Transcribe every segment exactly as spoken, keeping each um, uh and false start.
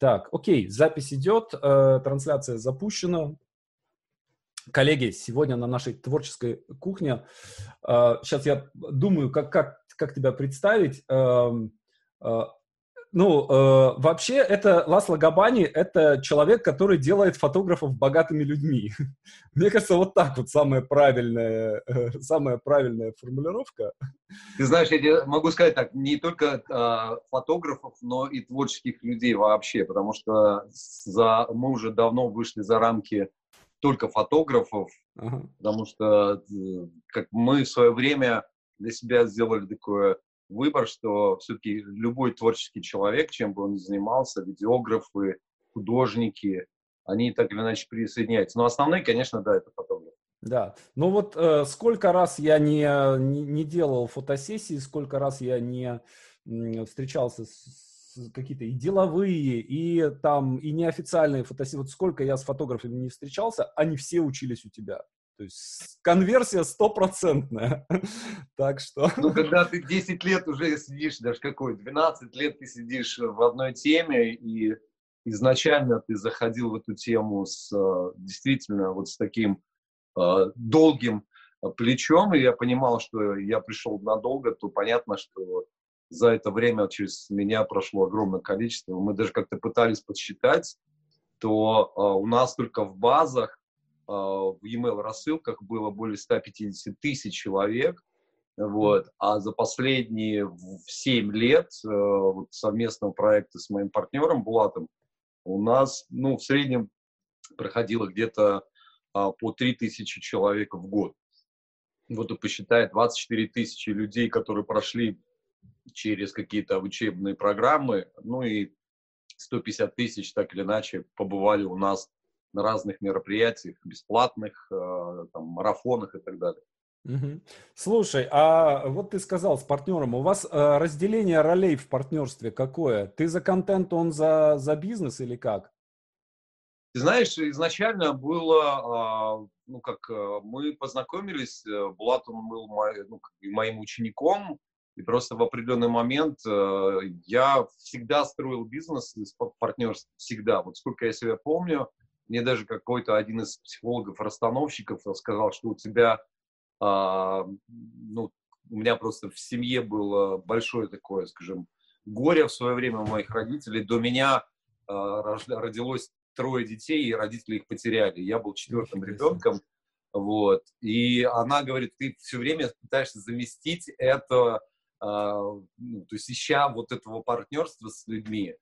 Так, окей, запись идет, э, трансляция запущена. Коллеги, сегодня на нашей творческой кухне, э, сейчас я думаю, как, как, как тебя представить. Э, э, ну, э, вообще, это Ласло Габани, это человек, который делает фотографов богатыми людьми. Мне кажется, вот так вот самая правильная, э, самая правильная формулировка. Ты знаешь, я могу сказать так, не только э, фотографов, но и творческих людей вообще, потому что за, мы уже давно вышли за рамки только фотографов, uh-huh. потому что как мы в свое время для себя сделали такой выбор, что все-таки любой творческий человек, чем бы он ни занимался, видеографы, художники, они так или иначе присоединяются. Но основные, конечно, да, это фотографы. Да. Ну вот э, сколько раз я не, не, не делал фотосессии, сколько раз я не м, встречался с какие-то и деловые, и там, и неофициальные фотосессии. Вот сколько я с фотографами не встречался, они все учились у тебя. То есть конверсия стопроцентная. Так что... Ну, когда ты десять лет уже сидишь, даже какой, двенадцать лет ты сидишь в одной теме, и изначально ты заходил в эту тему с действительно вот с таким э, долгим плечом, и я понимал, что я пришел надолго, то понятно, что за это время через меня прошло огромное количество. Мы даже как-то пытались подсчитать, то э, у нас только в базах, э, в e-mail рассылках было более ста пятидесяти тысяч человек. Вот. А за последние семь лет э, вот, совместного проекта с моим партнером Булатом у нас ну, в среднем проходило где-то э, по три тысячи человек в год. Вот и посчитай, двадцать четыре тысячи людей, которые прошли через какие-то учебные программы, ну и сто пятьдесят тысяч так или иначе побывали у нас на разных мероприятиях, бесплатных, э, там, марафонах и так далее. Угу. Слушай, а вот ты сказал с партнером, у вас э, разделение ролей в партнерстве какое? Ты за контент, он за, за бизнес или как? Ты знаешь, изначально было, э, ну как, э, мы познакомились, э, Булат, он был мой, ну, моим учеником, и просто в определенный момент э, я всегда строил бизнес из партнерства, всегда. Вот сколько я себя помню, мне даже какой-то один из психологов-расстановщиков сказал, что у тебя, э, ну, у меня просто в семье было большое такое, скажем, горе в свое время у моих родителей. До меня э, родилось трое детей, и родители их потеряли. Я был четвертым ребенком. Вот. И она говорит, ты все время пытаешься заместить это, Uh, то есть ища вот этого партнерства с людьми.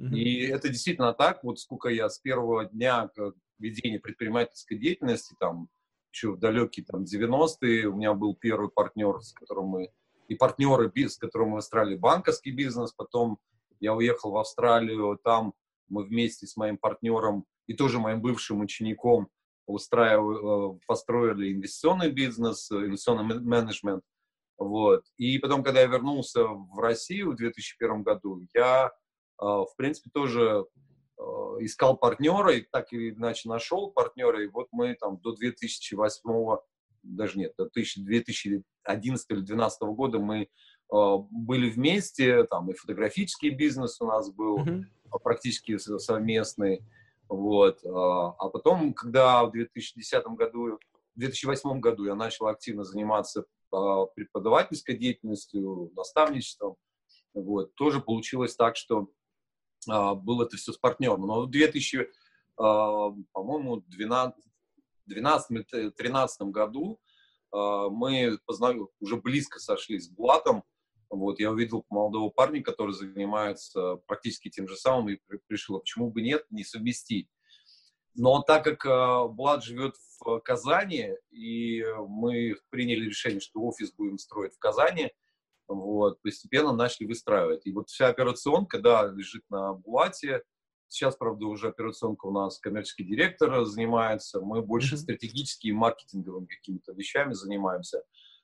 Mm-hmm. И это действительно так. Вот сколько я с первого дня ведения предпринимательской деятельности, там, еще в далекие там, девяностые, у меня был первый партнер, с которым мы, и партнеры, с которым мы выстраивали банковский бизнес. Потом я уехал в Австралию, там мы вместе с моим партнером и тоже моим бывшим учеником устраивали, построили инвестиционный бизнес, инвестиционный менеджмент. Вот. И потом, когда я вернулся в Россию в две тысячи первом году, я, э, в принципе, тоже э, искал партнера, и так или иначе нашел партнера, и вот мы там до две тысячи восьмого, даже нет, до две тысячи одиннадцатого или две тысячи двенадцатого года мы э, были вместе, там и фотографический бизнес у нас был mm-hmm. практически совместный, вот. А потом, когда в две тысячи десятом году, в две тысячи восьмом году я начал активно заниматься преподавательской деятельностью, наставничеством. Вот. Тоже получилось так, что а, было это все с партнером. Но в две тысячи, а, по-моему, двенадцатом-тринадцатом году а, мы познали, уже близко сошлись с Булатом. Вот. Я увидел молодого парня, который занимается практически тем же самым, и решил, почему бы нет, не совместить. Но так как э, Булат живет в Казани, и мы приняли решение, что офис будем строить в Казани, вот, постепенно начали выстраивать. И вот вся операционка, да, лежит на Булате. Сейчас, правда, уже операционка у нас коммерческий директор занимается. Мы больше mm-hmm. стратегическими, маркетинговыми какими-то вещами занимаемся.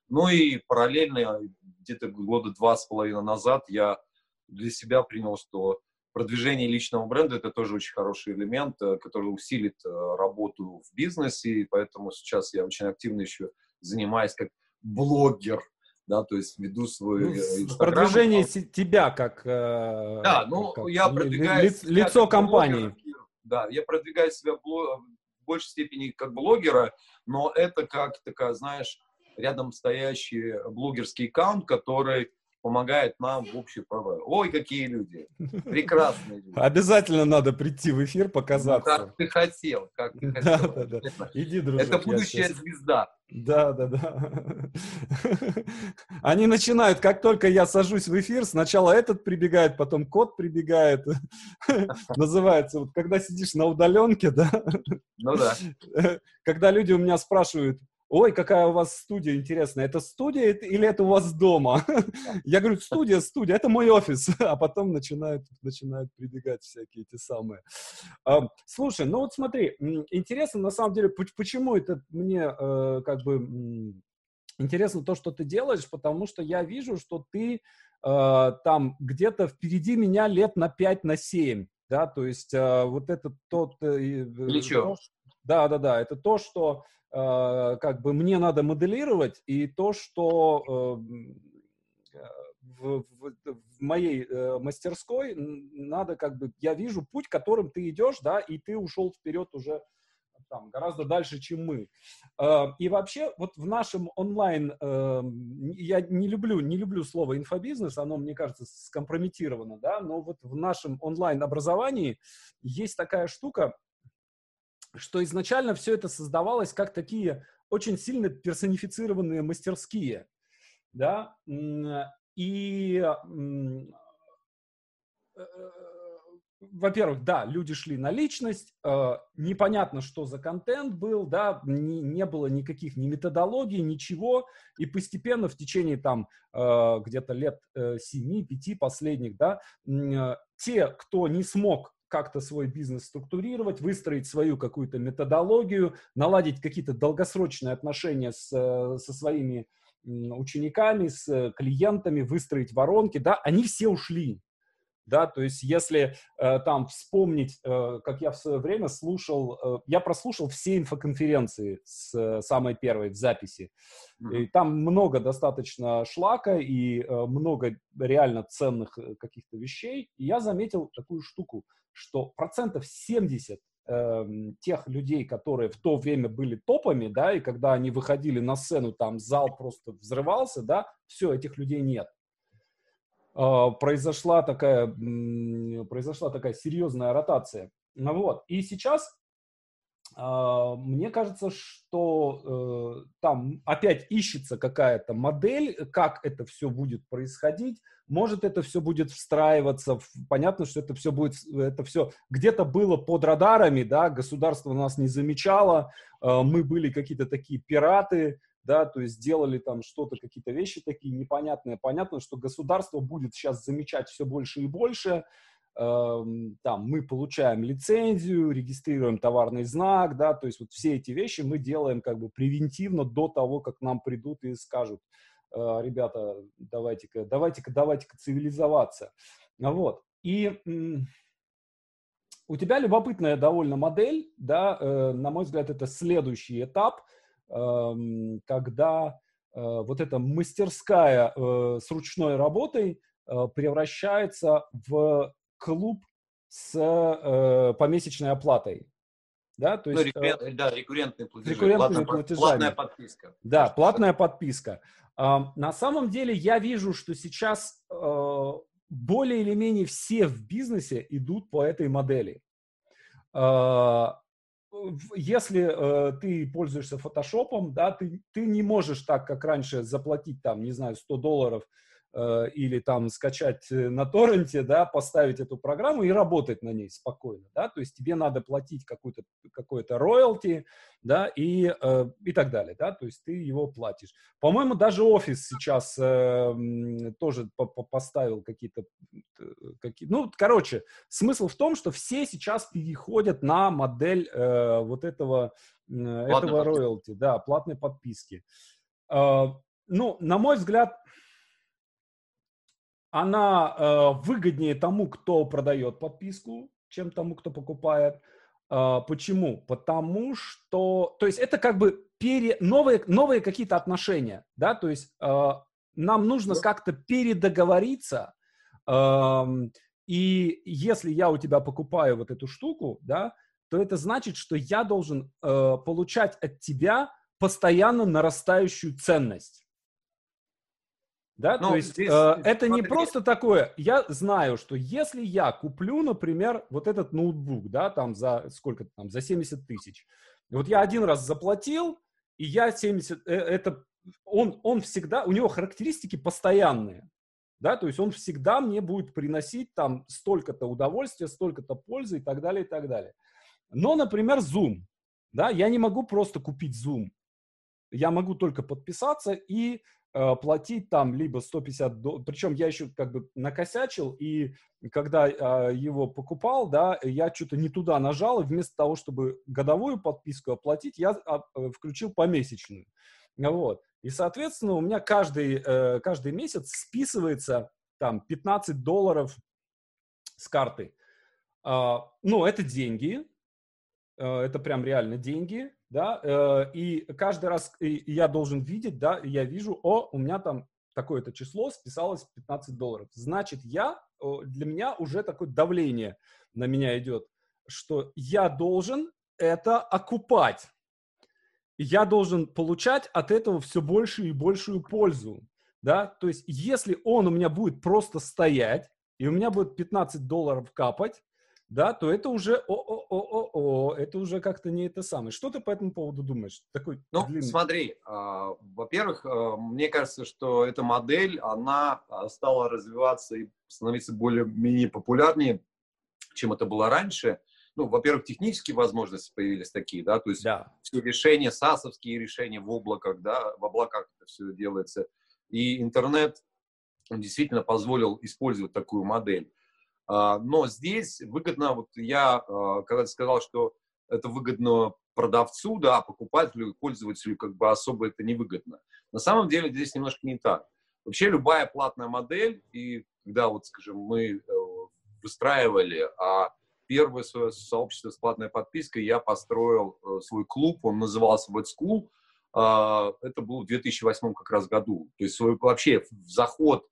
Ну и параллельно, где-то года два с половиной назад, я для себя принял, что продвижение личного бренда – это тоже очень хороший элемент, который усилит работу в бизнесе, и поэтому сейчас я очень активно еще занимаюсь как блогер. да, то есть веду свой Инстаграм. Продвижение тебя как, да, ну, как я продвигаю ли, лицо компании. Блогера. Да, я продвигаю себя в большей степени как блогера, но это как такая, знаешь, рядом стоящий блогерский аккаунт, который помогает нам в общей праве. Ой, какие люди! Прекрасные люди. Обязательно надо прийти в эфир, показаться. Ну, как ты хотел. Как ты да, хотел. Да, да. Это, иди, дружок, это будущая сейчас... звезда. Да, да, да. Они начинают, как только я сажусь в эфир, сначала этот прибегает, потом кот прибегает. Называется, вот, когда сидишь на удаленке, да? Ну да. Когда люди у меня спрашивают: ой, какая у вас студия интересная. Это студия или это у вас дома? Я говорю, студия, студия, это мой офис. А потом начинают, начинают прибегать всякие те самые. Слушай, ну вот смотри, интересно на самом деле, почему это мне как бы интересно то, что ты делаешь, потому что я вижу, что ты там где-то впереди меня лет на пять, на семь, да, то есть вот это тот... Плечо. Да, да, да, это то, что э, как бы мне надо моделировать, и то, что э, в, в, в моей э, мастерской надо, как бы, я вижу путь, которым ты идешь, да, и ты ушел вперед уже там гораздо дальше, чем мы. Э, и вообще, вот в нашем онлайн, э, я не люблю, не люблю слово инфобизнес, оно, мне кажется, скомпрометировано, да, но вот в нашем онлайн-образовании есть такая штука, что изначально все это создавалось как такие очень сильно персонифицированные мастерские, да, и, во-первых, да, люди шли на личность, непонятно, что за контент был, да, не, не было никаких ни методологий, ничего, и постепенно в течение там где-то лет семи-пяти последних, да, те, кто не смог как-то свой бизнес структурировать, выстроить свою какую-то методологию, наладить какие-то долгосрочные отношения с, со своими учениками, с клиентами, выстроить воронки, да, они все ушли, да, то есть если э, там вспомнить, э, как я в свое время слушал, э, я прослушал все инфоконференции с э, самой первой в записи, mm-hmm. и там много достаточно шлака и э, много реально ценных каких-то вещей, и я заметил такую штуку, что процентов семьдесят э, тех людей, которые в то время были топами, да, и когда они выходили на сцену, там зал просто взрывался, да, все, этих людей нет. Э, произошла такая, э, произошла такая серьезная ротация. Ну, вот. И сейчас э, мне кажется, что э, там опять ищется какая-то модель, как это все будет происходить. Может, это все будет встраиваться, понятно, что это все будет, это все где-то было под радарами, да, государство нас не замечало, мы были какие-то такие пираты, да, то есть делали там что-то, какие-то вещи такие непонятные, понятно, что государство будет сейчас замечать все больше и больше, там мы получаем лицензию, регистрируем товарный знак, да, то есть вот все эти вещи мы делаем как бы превентивно до того, как нам придут и скажут: ребята, давайте-ка, давайте-ка, давайте-ка цивилизоваться. Вот. И м- у тебя любопытная довольно модель, да, э, на мой взгляд, это следующий этап, э, когда э, вот эта мастерская э, с ручной работой э, превращается в клуб с э, помесячной оплатой. Да, то есть, ну, рекуррент, да, рекуррентные платежи, рекуррентные платежи. Платная подписка. Да, платная подписка. На самом деле я вижу, что сейчас более или менее все в бизнесе идут по этой модели. Если ты пользуешься Photoshop, да, ты, ты не можешь так, как раньше, заплатить там, не знаю, сто долларов или там скачать на торренте, да, поставить эту программу и работать на ней спокойно, да, то есть тебе надо платить какую-то, какое-то роялти, да, и, э, и так далее, да, то есть ты его платишь. По-моему, даже офис сейчас э, тоже поставил какие-то, какие, ну, короче, смысл в том, что все сейчас переходят на модель э, вот этого, э, этого роялти, да, платной подписки. Э, ну, на мой взгляд, она э, выгоднее тому, кто продает подписку, чем тому, кто покупает. Э, почему? Потому что... То есть это как бы пере, новые, новые какие-то отношения, да, то есть э, Нам нужно как-то передоговориться, э, и если я у тебя покупаю вот эту штуку, да, то это значит, что я должен э, получать от тебя постоянно нарастающую ценность. Да? Ну, то есть здесь, э, это смотри. Не просто такое, я знаю, что если я куплю, например, вот этот ноутбук, да, там за сколько-то там, за семьдесят тысяч, вот я один раз заплатил, и я семьдесят, э, это, он, он всегда, у него характеристики постоянные, да, то есть он всегда мне будет приносить там столько-то удовольствия, столько-то пользы и так далее, и так далее. Но, например, Zoom, да, я не могу просто купить Zoom, я могу только подписаться и платить там либо сто пятьдесят долларов, причем я еще как бы накосячил, и когда э, его покупал, да, я что-то не туда нажал, и вместо того, чтобы годовую подписку оплатить, я э, включил помесячную. Вот. И, соответственно, у меня каждый, э, каждый месяц списывается там пятнадцать долларов с карты. Э, ну, это деньги, э, это прям реально деньги. Да, э, и каждый раз я должен видеть, да, я вижу, о, у меня там такое-то число, списалось пятнадцать долларов. Значит, я, для меня уже такое давление на меня идет, что я должен это окупать. Я должен получать от этого все большую и большую пользу. Да? То есть, если он у меня будет просто стоять, и у меня будет пятнадцать долларов капать, да, то это уже о-о-о-о-о, это уже как-то не это самое. Что ты по этому поводу думаешь? Такой ну, длинный... смотри, э, во-первых, э, мне кажется, что эта модель, она стала развиваться и становиться более-менее популярнее, чем это было раньше. Ну, во-первых, технические возможности появились такие, да, то есть да. Все решения, сасовские решения в облаках, да, в облаках это все делается. И интернет действительно позволил использовать такую модель. Но здесь выгодно, вот я когда-то сказал, что это выгодно продавцу, да, покупателю, пользователю как бы особо это не выгодно. На самом деле здесь немножко не так. Вообще любая платная модель, и когда вот, скажем, мы выстраивали первое свое сообщество с платной подпиской, я построил свой клуб, он назывался What's Cool, это было в две тысячи восьмом как раз году. То есть свой, вообще заход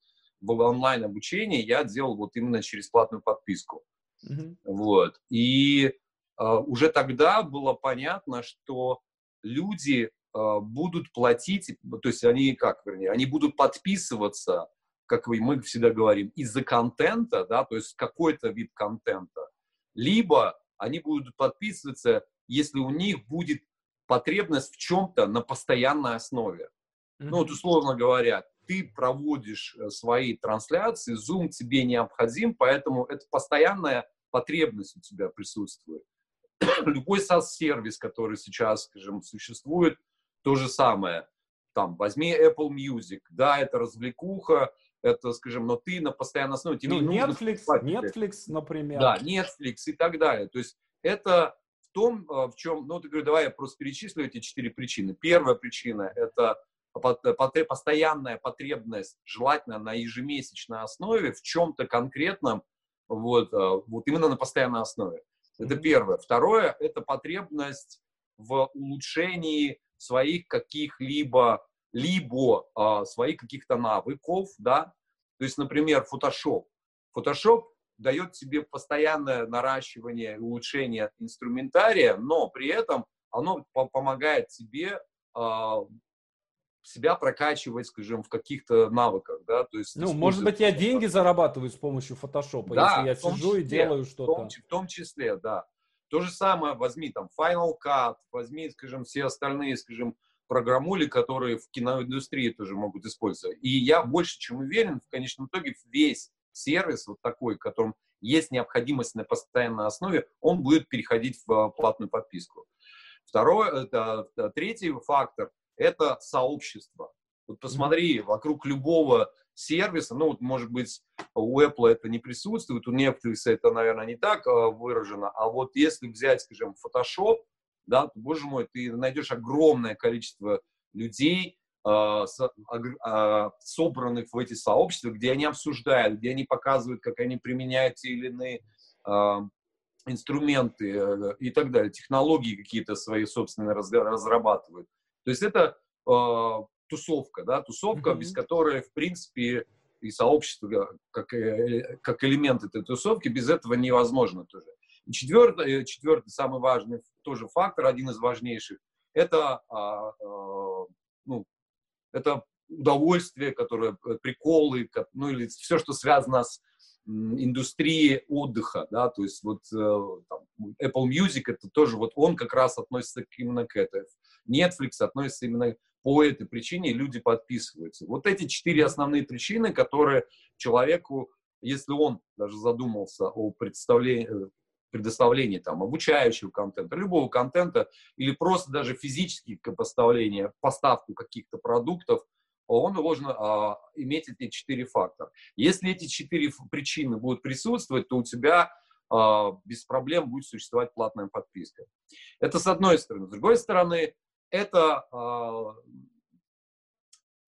в онлайн-обучении я делал вот именно через платную подписку. Mm-hmm. Вот. И э, уже тогда было понятно, что люди э, будут платить, то есть они как, вернее, они будут подписываться, как мы всегда говорим, из-за контента, да, то есть какой-то вид контента, либо они будут подписываться, если у них будет потребность в чем-то на постоянной основе. Mm-hmm. Ну, вот условно говоря, ты проводишь свои трансляции, Zoom тебе необходим, поэтому это постоянная потребность у тебя присутствует. Любой SaaS-сервис, который сейчас, скажем, существует, то же самое. Там, возьми Apple Music, да, это развлекуха, это, скажем, но ты на постоянной основе... Тебе ну, Netflix, Netflix, например. Да, Netflix и так далее. То есть это в том, в чем... Ну, ты говоришь, давай я просто перечислю эти четыре причины. Первая причина — это постоянная потребность, желательно на ежемесячной основе, в чем-то конкретном, вот, вот именно на постоянной основе. Это первое. Второе – это потребность в улучшении своих каких-либо, либо а, своих каких-то навыков, да. То есть, например, Photoshop. Photoshop дает тебе постоянное наращивание и улучшение инструментария, но при этом оно помогает тебе а, себя прокачивать, скажем, в каких-то навыках, да, то есть... Ну, может быть, я деньги зарабатываю с помощью фотошопа, да, если я сижу числе, и делаю что-то. В том числе, да. То же самое возьми там Final Cut, возьми, скажем, все остальные, скажем, программули, которые в киноиндустрии тоже могут использовать. И я больше чем уверен, в конечном итоге весь сервис вот такой, в котором есть необходимость на постоянной основе, он будет переходить в платную подписку. Второй, это, третий фактор — это сообщество. Вот посмотри, вокруг любого сервиса, ну, вот, может быть, у Apple это не присутствует, у Netflix это, наверное, не так выражено, а вот если взять, скажем, Photoshop, да, то, боже мой, ты найдешь огромное количество людей, э, со, э, собранных в эти сообщества, где они обсуждают, где они показывают, как они применяют те или иные э, инструменты э, и так далее, технологии какие-то свои собственные разрабатывают. То есть это э, тусовка, да, тусовка, mm-hmm. без которой, в принципе, и сообщество, как, как элемент этой тусовки, без этого невозможно тоже. И четвертый, четвертый, самый важный тоже фактор, один из важнейших, это, а, а, ну, это удовольствие, которое, приколы, ну, или все, что связано с индустрией отдыха, да, то есть вот там, Apple Music, это тоже, вот он как раз относится именно к этому. Netflix относится именно по этой причине, и люди подписываются. Вот эти четыре основные причины, которые человеку, если он даже задумался о представлении, предоставлении там обучающего контента, любого контента, или просто даже физических поставлений, поставку каких-то продуктов, он должен а, иметь эти четыре фактора. Если эти четыре причины будут присутствовать, то у тебя а, без проблем будет существовать платная подписка. Это с одной стороны. С другой стороны, это, а,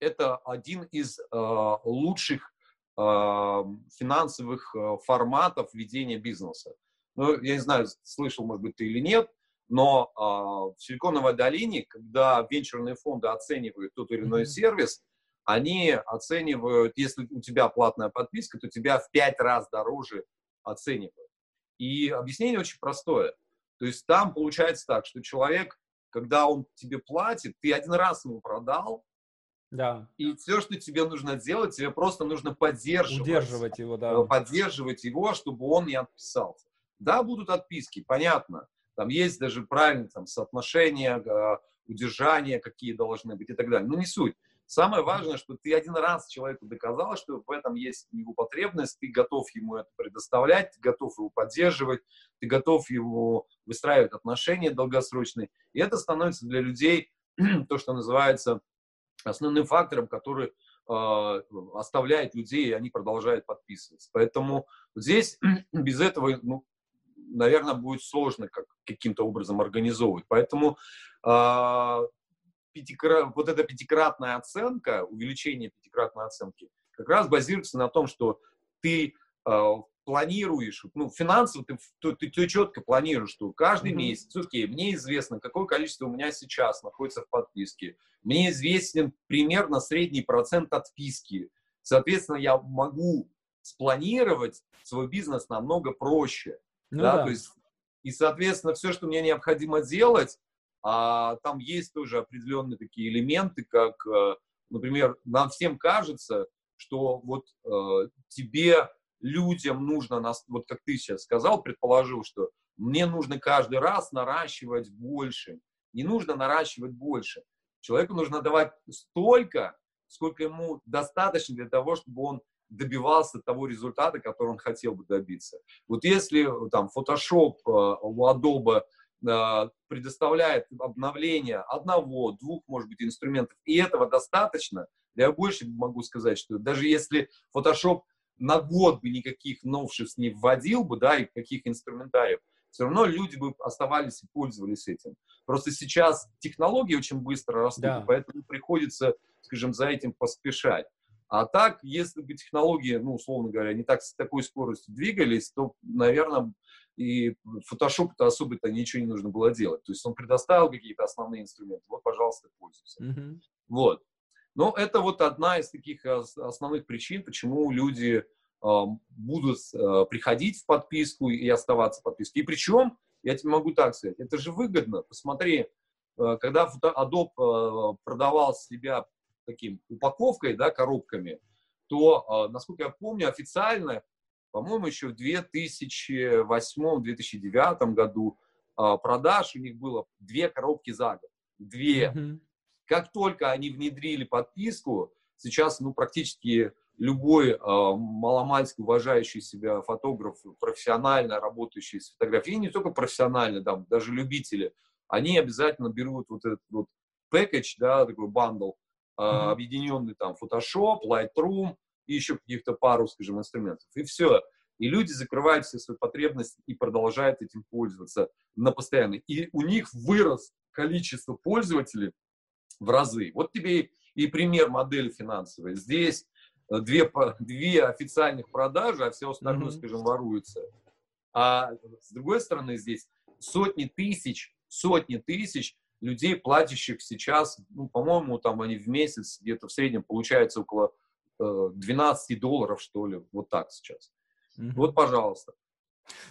это один из а, лучших а, финансовых форматов ведения бизнеса. Ну, я не знаю, слышал, может быть, ты или нет, но а, в Силиконовой долине, когда венчурные фонды оценивают тот или иной mm-hmm. сервис, они оценивают, если у тебя платная подписка, то тебя в пять раз дороже оценивают. И объяснение очень простое. То есть там получается так, что человек, когда он тебе платит, ты один раз ему продал, да. И все, что тебе нужно делать, тебе просто нужно поддерживать. Удерживать его, да. Поддерживать его, чтобы он не отписался. Да, будут отписки, понятно. Там есть даже правильные там, соотношения, э, удержания, какие должны быть и так далее. Но не суть. Самое важное, что ты один раз человеку доказал, что в этом есть его потребность, ты готов ему это предоставлять, ты готов его поддерживать, ты готов его выстраивать отношения долгосрочные. И это становится для людей то, что называется основным фактором, который э, оставляет людей, и они продолжают подписываться. Поэтому здесь без этого... Ну, наверное, будет сложно как, каким-то образом организовывать. Поэтому э, пятикра... вот эта пятикратная оценка, увеличение пятикратной оценки, как раз базируется на том, что ты э, планируешь, ну, финансово ты, ты, ты четко планируешь, что каждый mm-hmm. месяц, окей, мне известно, какое количество у меня сейчас находится в подписке, мне известен примерно средний процент отписки, соответственно, я могу спланировать свой бизнес намного проще. Ну да, да. То есть, и, соответственно, все, что мне необходимо делать, а, там есть тоже определенные такие элементы, как, а, например, нам всем кажется, что вот а, тебе, людям нужно, нас, вот как ты сейчас сказал, предположил, что мне нужно каждый раз наращивать больше. Не нужно наращивать больше. Человеку нужно давать столько, сколько ему достаточно для того, чтобы он добивался того результата, который он хотел бы добиться. Вот если там Photoshop у Adobe предоставляет обновление одного, двух, может быть, инструментов, и этого достаточно, я больше могу сказать, что даже если Photoshop на год бы никаких новшеств не вводил бы, да, и каких инструментариев, все равно люди бы оставались и пользовались этим. Просто сейчас технологии очень быстро растут, да. Поэтому приходится, скажем, за этим поспешать. А так, если бы технологии, ну, условно говоря, не так с такой скоростью двигались, то, наверное, и Photoshop-то особо-то ничего не нужно было делать. То есть он предоставил какие-то основные инструменты. Вот, пожалуйста, пользуйся. Mm-hmm. Вот. Но это вот одна из таких основных причин, почему люди э, будут э, приходить в подписку и оставаться в подписке. И причем, я тебе могу так сказать, это же выгодно. Посмотри, э, когда Adobe э, продавал себя таким упаковкой, да, коробками, то, насколько я помню, официально, по-моему, еще в две тысячи восьмом - две тысячи девятом году продаж у них было две коробки за год. Две. Mm-hmm. Как только они внедрили подписку, сейчас, ну, практически любой э, маломальски уважающий себя фотограф, профессионально работающий с фотографией, не только профессионально, да, даже любители, они обязательно берут вот этот вот package, да, такой бандл, Uh-huh. объединенный там Photoshop, Lightroom и еще каких-то пару, скажем, инструментов. И все. И люди закрывают все свои потребности и продолжают этим пользоваться на постоянной. И у них вырос количество пользователей в разы. Вот тебе и пример модели финансовой. Здесь две, две официальных продажи, а все остальное, uh-huh. скажем, воруется. А с другой стороны здесь сотни тысяч, сотни тысяч людей, платящих сейчас, ну, по-моему, там они в месяц где-то в среднем получается около э, двенадцать долларов, что ли, вот так сейчас. Mm-hmm. Вот, пожалуйста.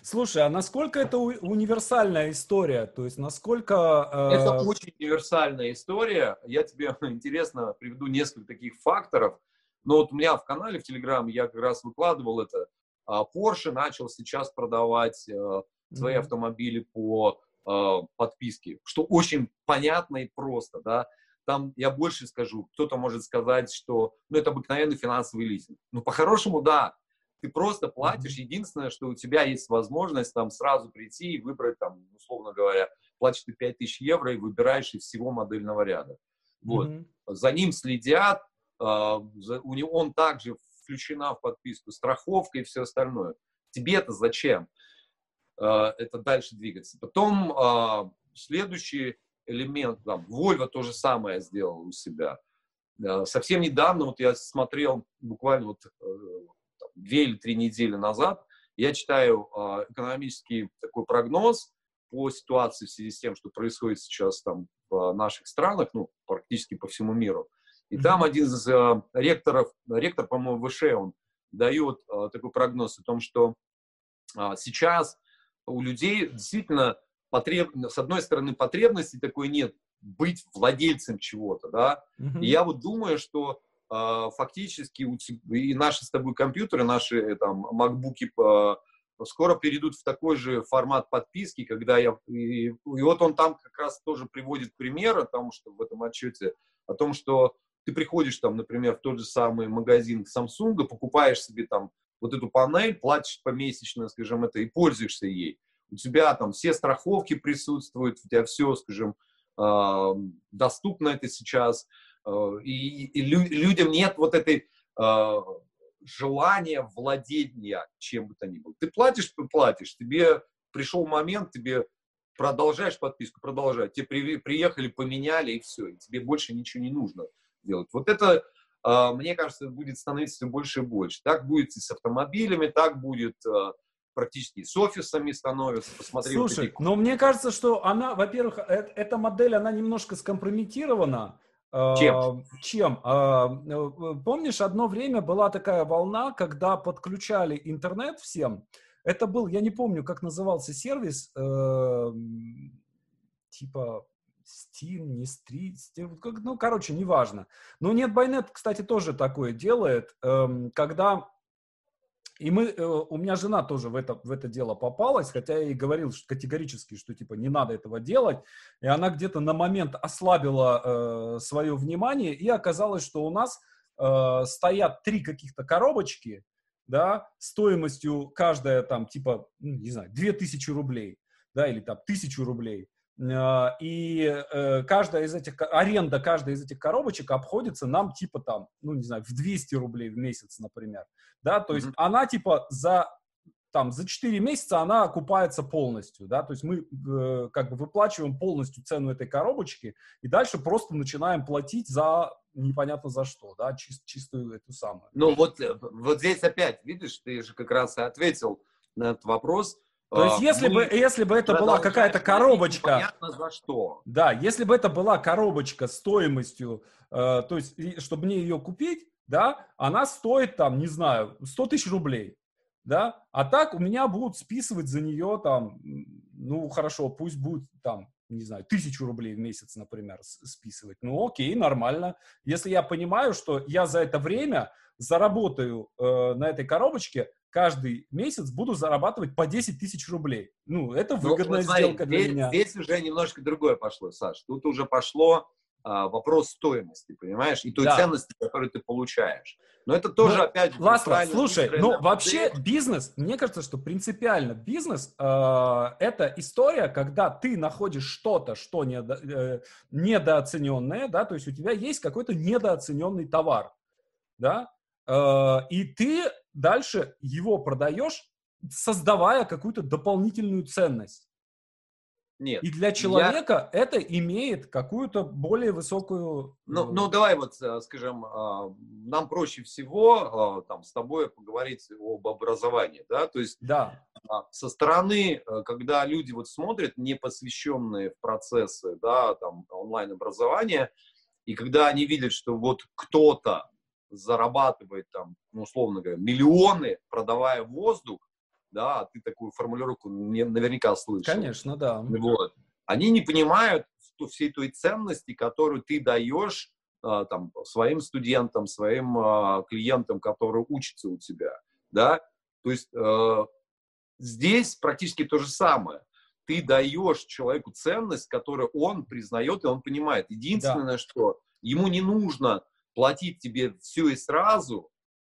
Слушай, а насколько это у- универсальная история? То есть, насколько... Э... Это очень универсальная история. Я тебе, интересно, приведу несколько таких факторов. Но вот у меня в канале, в Телеграме, я как раз выкладывал это. Porsche начал сейчас продавать э, свои mm-hmm. автомобили по э, подписке, что очень понятно и просто, да. Там я больше скажу, кто-то может сказать, что, ну, это обыкновенный финансовый лизинг. Ну, по-хорошему, да. Ты просто платишь. Единственное, что у тебя есть возможность там сразу прийти и выбрать, там, условно говоря, платишь ты пять тысяч евро и выбираешь из всего модельного ряда. Вот. Mm-hmm. За ним следят, э, за, у него, он также включена в подписку страховка и все остальное. Тебе-то зачем э, это дальше двигаться? Потом э, следующий элемент, там, Volvo то же самое сделал у себя. Э, совсем недавно, вот я смотрел буквально вот... Э, две или три недели назад, я читаю э, экономический такой прогноз по ситуации в связи с тем, что происходит сейчас там в наших странах, ну, практически по всему миру. И mm-hmm. там один из э, ректоров, ректор, по-моему, ВШЭ, он дает э, такой прогноз о том, что э, сейчас у людей действительно, потреб... с одной стороны, потребности такой нет, быть владельцем чего-то, да. Mm-hmm. И я вот думаю, что фактически и наши с тобой компьютеры, наши там MacBook'и скоро перейдут в такой же формат подписки, когда я... И, и вот он там как раз тоже приводит пример о том, что в этом отчете, о том, что ты приходишь там, например, в тот же самый магазин Samsung, покупаешь себе там вот эту панель, платишь помесячно, скажем, это, и пользуешься ей. У тебя там все страховки присутствуют, у тебя все, скажем, доступно это сейчас. И, и лю- людям нет вот этой э, желания владения чем бы то ни было. Ты платишь, ты платишь, тебе пришел момент, тебе продолжаешь подписку, продолжать, тебе при- приехали, поменяли и все, и тебе больше ничего не нужно делать. Вот это, э, мне кажется, будет становиться все больше и больше. Так будет и с автомобилями, так будет... Э, практически с офисами становятся, посмотри. Слушай, вот эти... но мне кажется, что она, во-первых, э- эта модель, она немножко скомпрометирована. Чем? Чем? Помнишь, одно время была такая волна, когда подключали интернет всем. Это был, я не помню, как назывался сервис, э, типа Steam, не Steam, ну, короче, неважно. Но нет, ByNet, кстати, тоже такое делает, э, когда... И мы, э, у меня жена тоже в это, в это дело попалась, хотя я ей говорил что, категорически, что типа не надо этого делать. И она где-то на момент ослабила э, свое внимание, и оказалось, что у нас э, стоят три каких-то коробочки, да, стоимостью каждая там типа, не знаю, две тысячи рублей, да, или там тысячу рублей. Э, и э, каждая из этих, аренда каждой из этих коробочек обходится нам типа там, ну не знаю, в двести рублей в месяц, например. Да, то есть mm-hmm. она типа за, там, за четыре месяца она окупается полностью, да, то есть мы э, как бы выплачиваем полностью цену этой коробочки и дальше просто начинаем платить за непонятно за что, да, чис, чистую эту самую. Ну вот, вот здесь опять, видишь, ты же как раз и ответил на этот вопрос. То есть, если, мы, бы, если бы это была какая-то коробочка... Непонятно за что. Да, если бы это была коробочка стоимостью, э, то есть, и, чтобы мне ее купить, да, она стоит там, не знаю, сто тысяч рублей, да, а так у меня будут списывать за нее там, ну, хорошо, пусть будет там, не знаю, тысячу рублей в месяц, например, списывать, ну, окей, нормально, если я понимаю, что я за это время заработаю э, на этой коробочке, каждый месяц буду зарабатывать по десять тысяч рублей, ну, это выгодная ну, вот, сделка смотри, для здесь, меня. Здесь уже немножко другое пошло, Саш, тут уже пошло вопрос стоимости, понимаешь, и той да. ценности, которую ты получаешь. Но это тоже, ну, опять же... Ласло, слушай, ну вообще бизнес, мне кажется, что принципиально бизнес э, это история, когда ты находишь что-то, что недо, э, недооцененное, да, то есть у тебя есть какой-то недооцененный товар, да, э, и ты дальше его продаешь, создавая какую-то дополнительную ценность. Нет. И для человека я... это имеет какую-то более высокую... Ну, ну, давай вот, скажем, нам проще всего там, с тобой поговорить об образовании, да, то есть да. Со стороны, когда люди вот смотрят, не посвященные в процессы, да, там, онлайн-образования, и когда они видят, что вот кто-то зарабатывает, там, ну, условно говоря, миллионы, продавая воздух, да, ты такую формулировку наверняка слышал. Конечно, да. Вот. Они не понимают всей той ценности, которую ты даешь там, своим студентам, своим клиентам, которые учатся у тебя, да. То есть э, здесь практически то же самое. Ты даешь человеку ценность, которую он признает и он понимает. Единственное, да. что ему не нужно платить тебе все и сразу,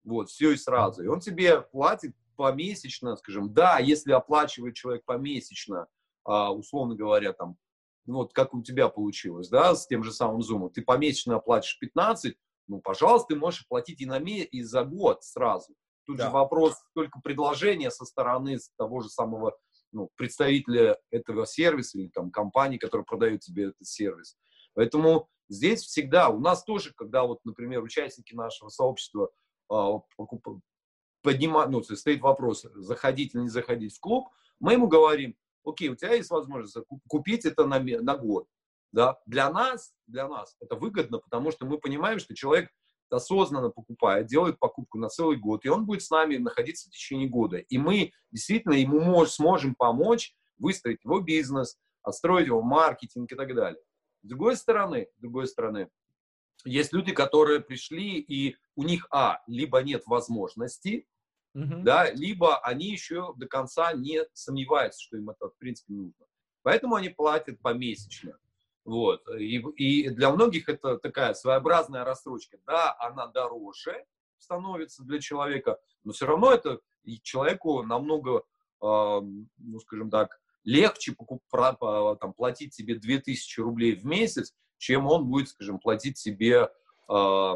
вот, все и сразу. И он тебе платит помесячно, скажем, да, если оплачивает человек помесячно, условно говоря, там, вот как у тебя получилось, да, с тем же самым Zoom, ты помесячно оплатишь пятнадцать, ну, пожалуйста, ты можешь оплатить и, на ме- и за год сразу. Тут да. же вопрос только предложения со стороны того же самого, ну, представителя этого сервиса или там компании, которая продает тебе этот сервис. Поэтому здесь всегда, у нас тоже, когда вот, например, участники нашего сообщества э, поднимают, ну, стоит вопрос, заходить или не заходить в клуб, мы ему говорим, окей, у тебя есть возможность купить это на, на год. Да? Для нас, для нас это выгодно, потому что мы понимаем, что человек осознанно покупает, делает покупку на целый год, и он будет с нами находиться в течение года. И мы действительно ему мож, сможем помочь выстроить его бизнес, отстроить его маркетинг и так далее. С другой стороны, с другой стороны, есть люди, которые пришли, и у них, а, либо нет возможности, mm-hmm. да, либо они еще до конца не сомневаются, что им это, в принципе, нужно. Поэтому они платят помесячно. Вот. И, и для многих это такая своеобразная рассрочка. Да, она дороже становится для человека, но все равно это и человеку намного, э, ну, скажем так, легче покуп, там, платить себе две тысячи рублей в месяц, чем он будет, скажем, платить себе, э,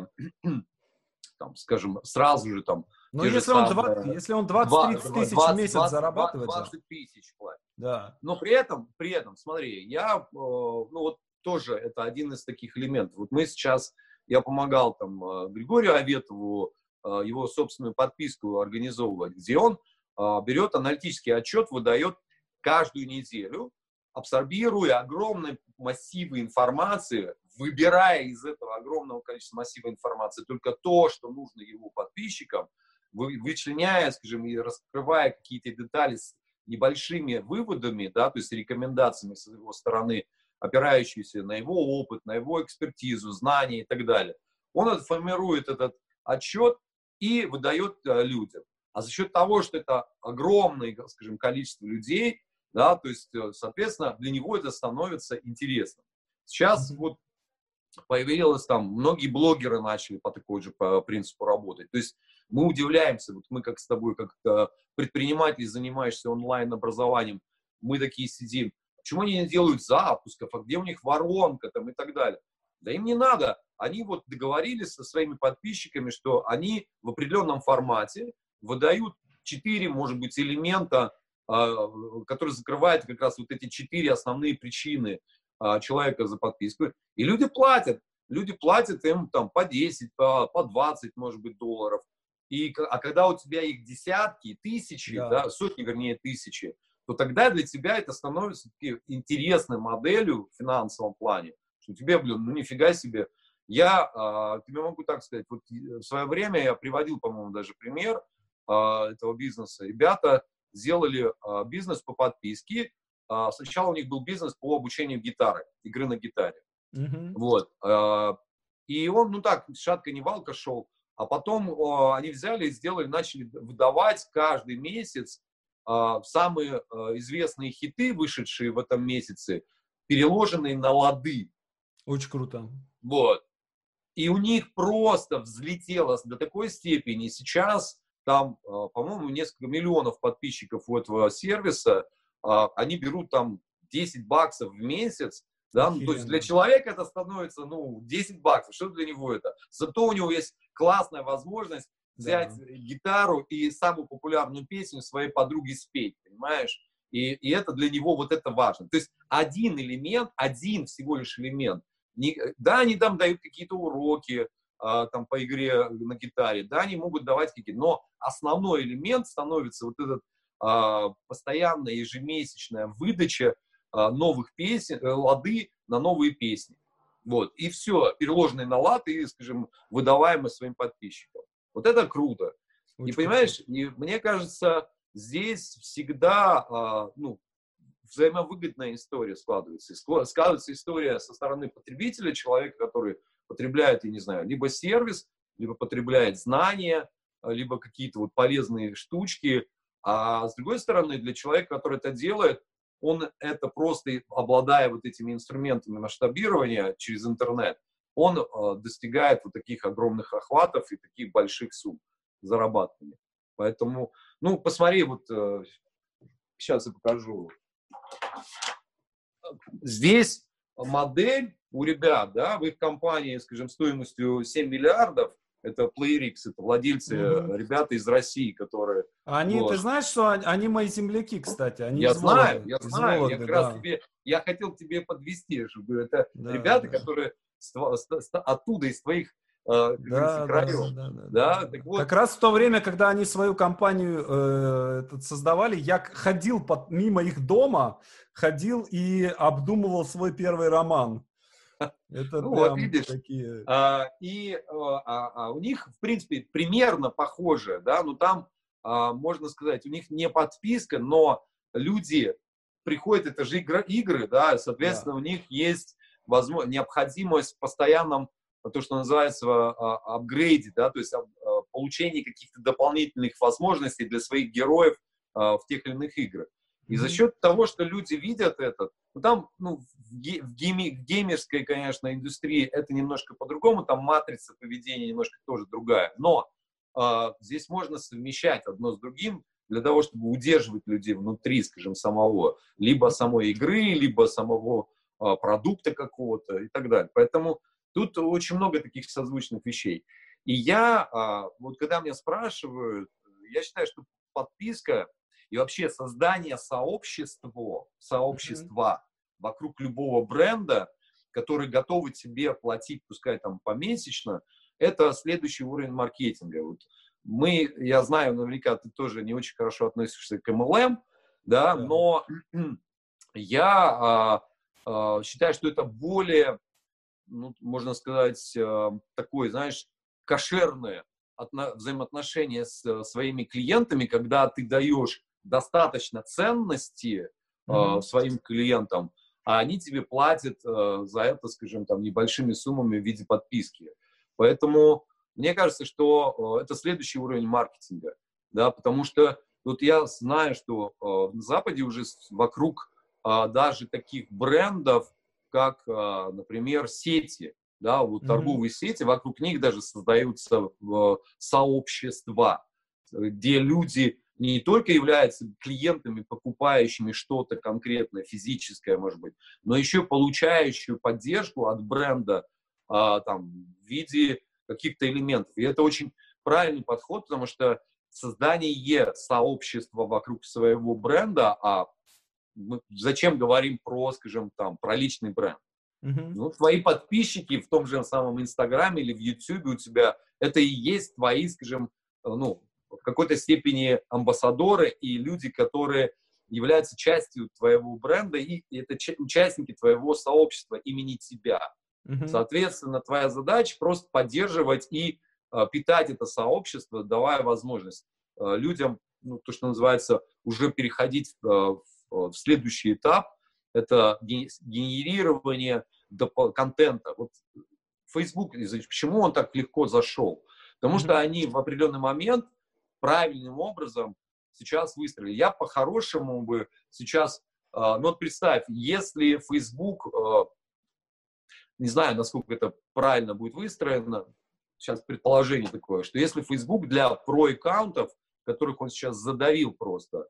там, скажем, сразу же там... Ну, если, сам, он двадцать, э, если он двадцать-тридцать тысяч в месяц двадцать, зарабатывает... двадцать тысяч платит. Да. Но при этом, при этом, смотри, я, э, ну, вот тоже это один из таких элементов. Вот мы сейчас, я помогал там Григорию Аветову, э, его собственную подписку организовывать, где он э, берет аналитический отчет, выдает каждую неделю, абсорбируя огромные массивы информации, выбирая из этого огромного количества массива информации только то, что нужно его подписчикам, вычленяя, скажем, и раскрывая какие-то детали с небольшими выводами, да, то есть рекомендациями с его стороны, опирающиеся на его опыт, на его экспертизу, знания и так далее. Он формирует этот отчет и выдает людям. А за счет того, что это огромное, скажем, количество людей, да, то есть, соответственно, для него это становится интересным. Сейчас вот появилось там, многие блогеры начали по такой же по принципу работать. То есть мы удивляемся, вот мы как с тобой, как предприниматели, занимаешься онлайн-образованием, мы такие сидим, почему они не делают запусков, а где у них воронка там и так далее. Да им не надо, они вот договорились со своими подписчиками, что они в определенном формате выдают четыре, может быть, элемента, которые закрывают как раз вот эти четыре основные причины человека за подписку. И люди платят. Люди платят им там по десять, по двадцать, может быть, долларов. И, а когда у тебя их десятки, тысячи, да. Да, сотни, вернее, тысячи, то тогда для тебя это становится интересной моделью в финансовом плане. Что тебе, блин, ну нифига себе. Я тебе могу так сказать, вот в свое время я приводил, по-моему, даже пример этого бизнеса. Ребята сделали бизнес по подписке. Сначала у них был бизнес по обучению гитары, игры на гитаре. Mm-hmm. Вот. И он, ну так, шатка не валка шел. А потом они взяли и сделали, начали выдавать каждый месяц самые известные хиты, вышедшие в этом месяце, переложенные на лады. Очень круто. Вот. И у них просто взлетело до такой степени. Сейчас там, по-моему, несколько миллионов подписчиков у этого сервиса, они берут там десять баксов в месяц, да, ну, то есть для человека это становится, ну, десять баксов, что для него это? Зато у него есть классная возможность взять да. гитару и самую популярную песню своей подруге спеть, понимаешь? И, и это для него вот это важно. То есть один элемент, один всего лишь элемент. Не, да, они там дают какие-то уроки, там, по игре на гитаре, да, они могут давать какие-то, но основной элемент становится вот этот постоянная ежемесячная выдача новых песен, лады на новые песни. Вот. И все, переложенный на лад и, скажем, выдаваемый своим подписчикам. Вот это круто. Очень и понимаешь, и, мне кажется, здесь всегда ну, взаимовыгодная история складывается. Складывается история со стороны потребителя, человека, который потребляет, я не знаю, либо сервис, либо потребляет знания, либо какие-то вот полезные штучки. А с другой стороны, для человека, который это делает, он это просто, обладая вот этими инструментами масштабирования через интернет, он э, достигает вот таких огромных охватов и таких больших сумм зарабатывания. Поэтому, ну, посмотри, вот э, сейчас я покажу. Здесь модель у ребят, да, в их компании, скажем, стоимостью семь миллиардов, это Playrix, это владельцы, mm-hmm. ребята из России, которые... Они, вот. Ты знаешь, что они, они мои земляки, кстати. Они я знаю, Володы, я знаю. Володы, я, как да. раз тебе, я хотел тебе подвести, чтобы это да, ребята, да. которые с, с, оттуда, из твоих э, да, краев. Да, да, да, да, да. Так вот. Как раз в то время, когда они свою компанию э, создавали, я ходил под, мимо их дома, ходил и обдумывал свой первый роман. Это ну, вот, видишь, такие... а, и а, а, у них, в принципе, примерно похоже, да, но там, а, можно сказать, у них не подписка, но люди приходят, это же игры, игры да, соответственно, да. у них есть возможно, необходимость в постоянном, то, что называется, а, апгрейде, да, то есть а, а, получении каких-то дополнительных возможностей для своих героев а, в тех или иных играх. И за счет того, что люди видят это, ну, там ну, в, ге- в, гейми- в геймерской, конечно, индустрии это немножко по-другому, там матрица поведения немножко тоже другая, но э, здесь можно совмещать одно с другим для того, чтобы удерживать людей внутри, скажем, самого, либо самой игры, либо самого э, продукта какого-то и так далее. Поэтому тут очень много таких созвучных вещей. И я, э, вот когда меня спрашивают, я считаю, что подписка и вообще создание сообщества, сообщества mm-hmm. вокруг любого бренда, который готовы тебе платить, пускай там помесячно, это следующий уровень маркетинга. Вот мы, я знаю, наверняка ты тоже не очень хорошо относишься к эм эл эм, да, mm-hmm. но я а, а, считаю, что это более, ну, можно сказать, а, такое, знаешь, кошерное отно- взаимоотношение с а, своими клиентами, когда ты даешь достаточно ценности mm-hmm. э, своим клиентам, а они тебе платят э, за это, скажем, там, небольшими суммами в виде подписки. Поэтому мне кажется, что э, это следующий уровень маркетинга, да, потому что вот я знаю, что э, на Западе уже вокруг э, даже таких брендов, как, э, например, сети, да, вот mm-hmm. торговые сети, вокруг них даже создаются э, сообщества, где люди не только являются клиентами, покупающими что-то конкретное, физическое, может быть, но еще получающую поддержку от бренда а, там, в виде каких-то элементов. И это очень правильный подход, потому что создание сообщества вокруг своего бренда, а мы зачем говорим про, скажем, там, про личный бренд? Mm-hmm. Ну, твои подписчики в том же самом Инстаграме или в Ютубе у тебя, это и есть твои, скажем, ну, в какой-то степени амбассадоры и люди, которые являются частью твоего бренда, и это участники твоего сообщества имени тебя. Mm-hmm. Соответственно, твоя задача просто поддерживать и э, питать это сообщество, давая возможность э, людям, ну, то, что называется, уже переходить э, в, в следующий этап, это генерирование доп- контента. Вот Facebook, почему он так легко зашел? Потому mm-hmm. что они в определенный момент правильным образом сейчас выстроили. Я по-хорошему бы сейчас... Э, ну вот представь, если Facebook... Э, не знаю, насколько это правильно будет выстроено. Сейчас предположение такое, что если Facebook для про-аккаунтов, которых он сейчас задавил просто,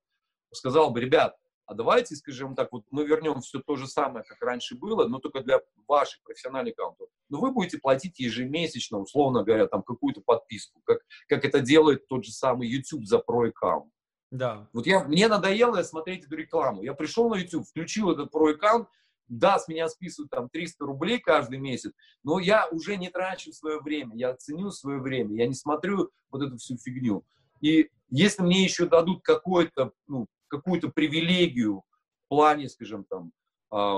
сказал бы, ребят, а давайте, скажем так, вот мы вернем все то же самое, как раньше было, но только для ваших профессиональных аккаунтов. Но вы будете платить ежемесячно, условно говоря, там какую-то подписку, как, как это делает тот же самый YouTube за про-аккаунт. Да. Вот я, мне надоело смотреть эту рекламу. Я пришел на YouTube, включил этот про-аккаунт, да, с меня списывают там триста рублей каждый месяц, но я уже не трачу свое время, я ценю свое время, я не смотрю вот эту всю фигню. И Если мне еще дадут какую-то, ну, какую-то привилегию в плане, скажем, там,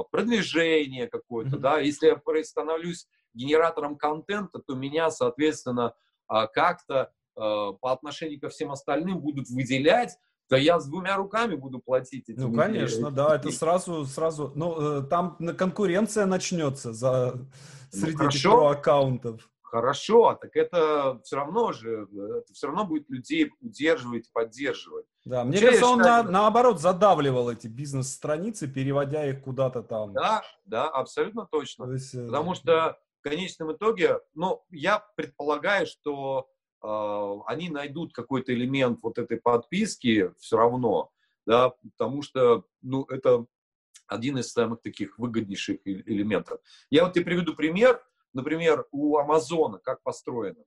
продвижения какое-то, mm-hmm. да, если я становлюсь генератором контента, то меня, соответственно, как-то по отношению ко всем остальным будут выделять, да я с двумя руками буду платить. Ну, недели. Конечно, да, это сразу, сразу, ну, там конкуренция начнется за, среди ну, этих аккаунтов. Хорошо, так это все равно же, это все равно будет людей удерживать, поддерживать. Да, мне Че кажется, он на, наоборот задавливал эти бизнес-страницы, переводя их куда-то там. Да, да, абсолютно точно. То есть, потому да, что да. в конечном итоге, ну, я предполагаю, что э, они найдут какой-то элемент вот этой подписки все равно, да, потому что, ну, это один из самых таких выгоднейших элементов. Я вот тебе приведу пример. Например, у Амазона, как построено.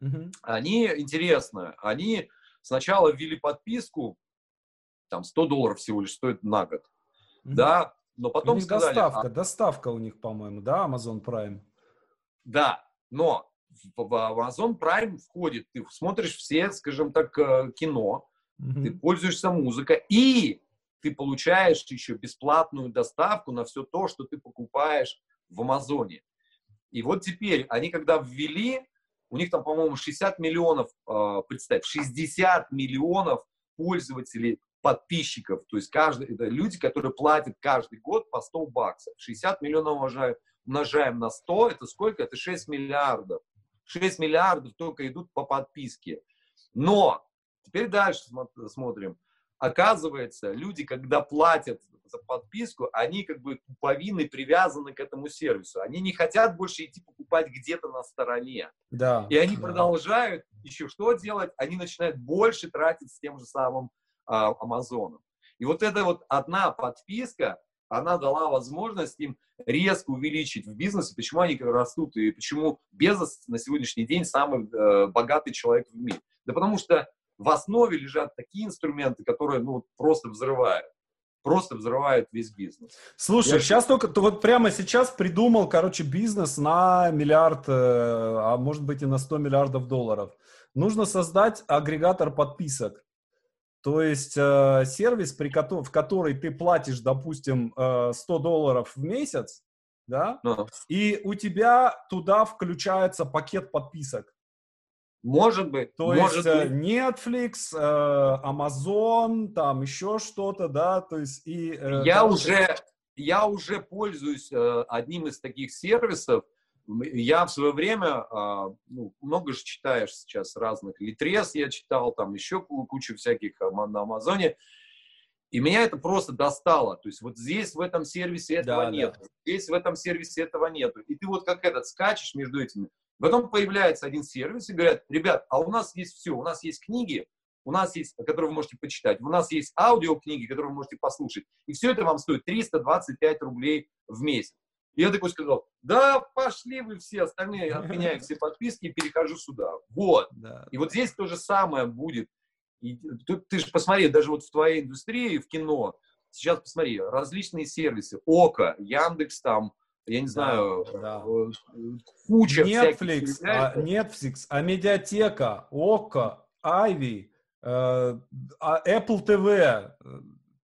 Mm-hmm. Они, интересно, они сначала ввели подписку, там, сто долларов всего лишь стоит на год, mm-hmm. да, но потом сказали... Доставка, а... доставка у них, по-моему, да, Amazon Prime? Да, но в Amazon Prime входит, ты смотришь все, скажем так, кино, mm-hmm. ты пользуешься музыкой, и ты получаешь еще бесплатную доставку на все то, что ты покупаешь в Амазоне. И вот теперь они, когда ввели, у них там, по-моему, шестьдесят миллионов, э, представь, шестьдесят миллионов пользователей, подписчиков, то есть каждый, это люди, которые платят каждый год по сто баксов. шестьдесят миллионов умножаем, умножаем на сто, это сколько? Это шесть миллиардов. шесть миллиардов только идут по подписке. Но теперь дальше смотрим. Оказывается, люди, когда платят за подписку, они как бы повинны, привязаны к этому сервису. Они не хотят больше идти покупать где-то на стороне. Да. И они да. продолжают еще что делать? Они начинают больше тратить с тем же самым а, Амазоном. И вот эта вот одна подписка, она дала возможность им резко увеличить в бизнесе, почему они растут и почему Безос на сегодняшний день самый э, богатый человек в мире. Да потому что в основе лежат такие инструменты, которые ну, просто взрывают. Просто взрывают весь бизнес. Слушай, Я... сейчас только, то вот прямо сейчас придумал, короче, бизнес на миллиард, а может быть и на сто миллиардов долларов. Нужно создать агрегатор подписок. То есть э, сервис, при ко- в который ты платишь, допустим, сто долларов в месяц, да? Но. И у тебя туда включается пакет подписок. Может быть. То может есть быть. Netflix, Amazon, там еще что-то, да, то есть и... Я, там... уже, я уже пользуюсь одним из таких сервисов. Я в свое время, ну, много же читаешь сейчас разных. Литрес я читал, там еще кучу всяких на Амазоне. И меня это просто достало. То есть вот здесь в этом сервисе этого да, нет. Да. Здесь в этом сервисе этого нету. И ты вот как этот скачешь между этими... Потом появляется один сервис и говорят, ребят, а у нас есть все, у нас есть книги, у нас есть, которые вы можете почитать, у нас есть аудиокниги, которые вы можете послушать, и все это вам стоит триста двадцать пять рублей в месяц. И я такой сказал, да пошли вы все остальные, отменяю все подписки и перехожу сюда. Вот. Да. И вот здесь то же самое будет. И тут ты же посмотри, даже вот в твоей индустрии, в кино, сейчас посмотри, различные сервисы, Окко, Яндекс там, я не знаю, да, да. куча Netflix, всяких... А, Netflix, а медиатека, Окко, Ivy, э, Apple ти ви,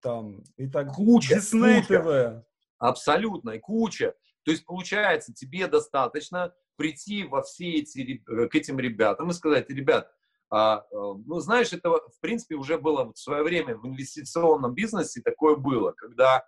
там, и так... Куча, Disney куча. ти ви. Абсолютно, и куча. То есть, получается, тебе достаточно прийти во все эти, к этим ребятам и сказать, ребят, а, ну, знаешь, это, в принципе, уже было в свое время в инвестиционном бизнесе такое было, когда...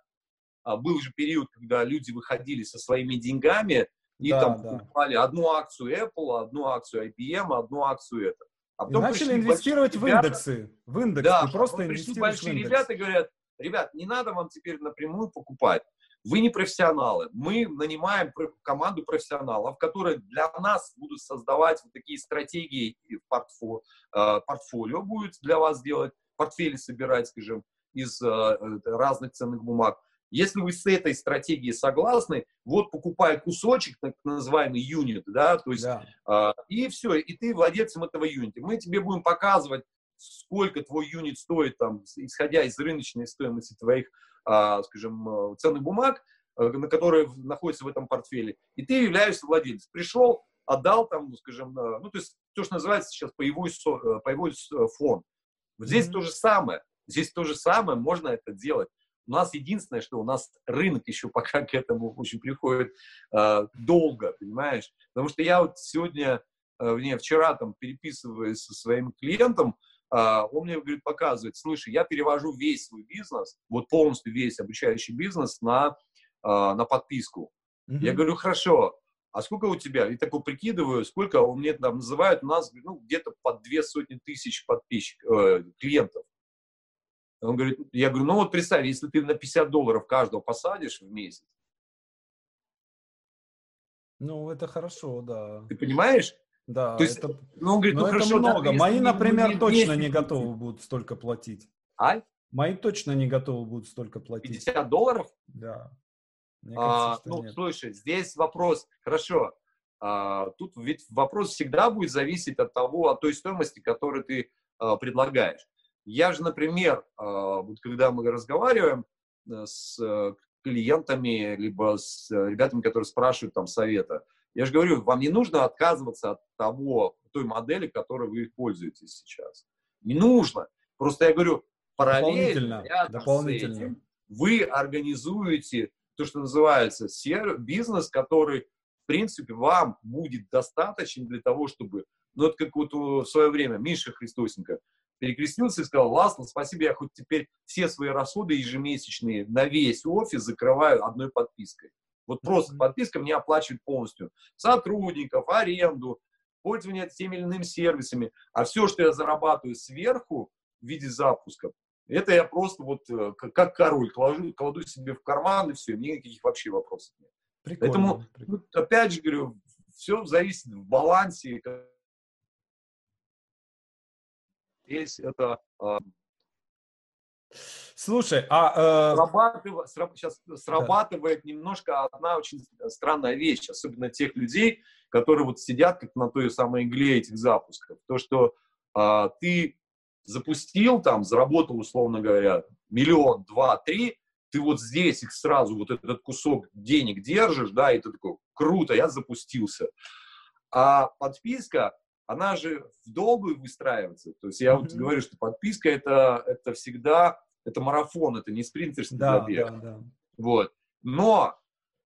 Был же период, когда люди выходили со своими деньгами и да, там да. покупали одну акцию Apple, одну акцию ай би эм, одну акцию это. А потом начали инвестировать в индексы. В индексы. Да, просто пришли большие в индекс. Ребята и говорят, ребят, не надо вам теперь напрямую покупать. Вы не профессионалы. Мы нанимаем команду профессионалов, которые для нас будут создавать вот такие стратегии портфолио, портфолио будет для вас делать, портфели собирать, скажем, из разных ценных бумаг. Если вы с этой стратегией согласны, вот покупай кусочек, так называемый юнит, да, то есть, да. Э, и все, и ты владельцем этого юнита. Мы тебе будем показывать, сколько твой юнит стоит, там, исходя из рыночной стоимости твоих, э, скажем, ценных бумаг, э, на которые находятся в этом портфеле, и ты являешься владельцем. Пришел, отдал там, скажем, э, ну, то есть, то, что называется сейчас паевой, со, э, паевой фонд. Вот здесь mm-hmm. то же самое. Здесь то же самое, можно это делать. У нас единственное, что у нас рынок еще пока к этому очень приходит э, долго, понимаешь? Потому что я вот сегодня, э, не, вчера там переписываюсь со своим клиентом, э, он мне, говорит, показывает, слушай, я перевожу весь свой бизнес, вот полностью весь обучающий бизнес на, э, на подписку. Mm-hmm. Я говорю, хорошо, а сколько у тебя? И такой прикидываю, сколько, он мне там называет, у нас ну, где-то под две сотни тысяч подписчиков, э, клиентов. Он говорит, я говорю, ну вот представь, если ты на пятьдесят долларов каждого посадишь в месяц. Ну, это хорошо, да. Ты понимаешь? Да. То есть, это... ну, он говорит, ну, это хорошо, много. Да, мои, например, не точно не готовы будут столько платить. А? Мои точно не готовы будут столько платить. пятьдесят долларов? Да. Мне кажется, а, ну, нет. Слушай, здесь вопрос, хорошо, а, тут ведь вопрос всегда будет зависеть от того, от той стоимости, которую ты а, предлагаешь. Я же, например, вот когда мы разговариваем с клиентами, либо с ребятами, которые спрашивают там совета, я же говорю, вам не нужно отказываться от того, той модели, которой вы пользуетесь сейчас. Не нужно. Просто я говорю, параллельно рядом с этим вы организуете то, что называется сервис, бизнес, который, в принципе, вам будет достаточен для того, чтобы, ну, это как вот в свое время Миша Христосенко перекрестился и сказал, Ласло, спасибо, я хоть теперь все свои расходы ежемесячные на весь офис закрываю одной подпиской. Вот просто подписка мне оплачивает полностью сотрудников, аренду, пользование теми или иными сервисами. А все, что я зарабатываю сверху в виде запуска, это я просто вот как король кладу, кладу себе в карман и все, и мне никаких вообще вопросов нет. Прикольно, Поэтому, прикольно. Опять же говорю, все зависит в балансе. Здесь это... Э, Слушай, а... Э, срабатыв, сраб, сейчас срабатывает да. немножко одна очень странная вещь, особенно тех людей, которые вот сидят как на той самой игле этих запусков. То, что э, ты запустил там, заработал, условно говоря, миллион, два, три, ты вот здесь их сразу, вот этот кусок денег держишь, да, и ты такой, круто, я запустился. А подписка... она же в долгую выстраивается. То есть я mm-hmm. вот говорю, что подписка это, это всегда, это марафон, это не спринтерский да, забег. Да, да. Вот. Но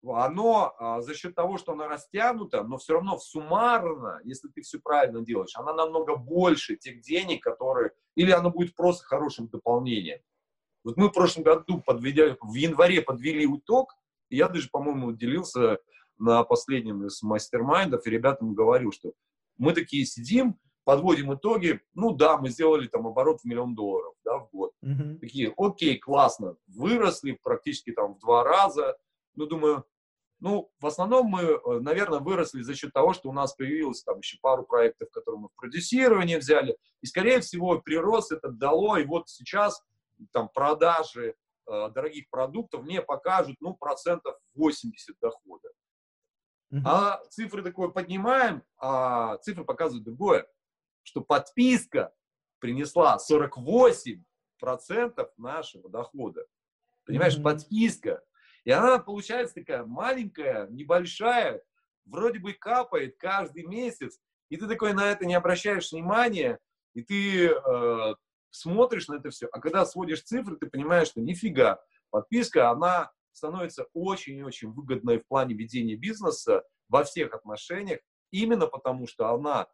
оно а, за счет того, что оно растянуто, но все равно суммарно, если ты все правильно делаешь, она намного больше тех денег, которые... Или оно будет просто хорошим дополнением. Вот мы в прошлом году, подведя, в январе подвели итог, и я даже, по-моему, делился на последнем из мастер-майндов, и ребятам говорил, что мы такие сидим, подводим итоги, ну да, мы сделали там оборот в миллион долларов, да, в год. Mm-hmm. Такие, окей, классно, выросли практически там в два раза. Ну, думаю, ну, в основном мы, наверное, выросли за счет того, что у нас появилось там еще пару проектов, которые мы в продюсирование взяли, и, скорее всего, прирост это дало, и вот сейчас там продажи э, дорогих продуктов мне покажут, ну, процентов восемьдесят дохода. Uh-huh. А цифры такое поднимаем, а цифры показывают другое, что подписка принесла сорок восемь процентов нашего дохода. Понимаешь, uh-huh. подписка. И она получается такая маленькая, небольшая, вроде бы капает каждый месяц, и ты такой на это не обращаешь внимания, и ты э, смотришь на это все. А когда сводишь цифры, ты понимаешь, что нифига, подписка, она... становится очень-очень выгодной в плане ведения бизнеса во всех отношениях, именно потому что она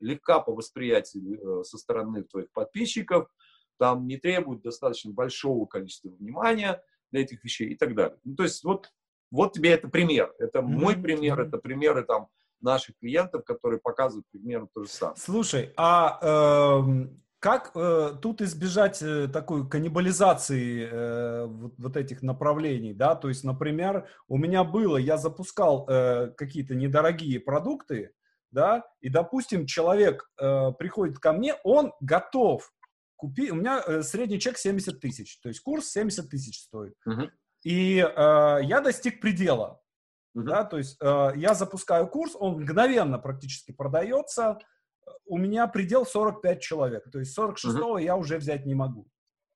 легка по восприятию со стороны твоих подписчиков, там не требует достаточно большого количества внимания для этих вещей и так далее. Ну, то есть вот, вот тебе это пример. Это mm-hmm. мой пример, это примеры там, наших клиентов, которые показывают примерно то же самое. Слушай, а... Э- Как э, тут избежать э, такой каннибализации э, вот, вот этих направлений, да? То есть, например, у меня было, я запускал э, какие-то недорогие продукты, да, и, допустим, человек э, приходит ко мне, он готов купить, у меня э, средний чек семьдесят тысяч, то есть курс семьдесят тысяч стоит. Uh-huh. И э, я достиг предела, uh-huh. да, то есть э, я запускаю курс, он мгновенно практически продается, у меня предел сорок пять человек, то есть сорок шестого uh-huh. я уже взять не могу.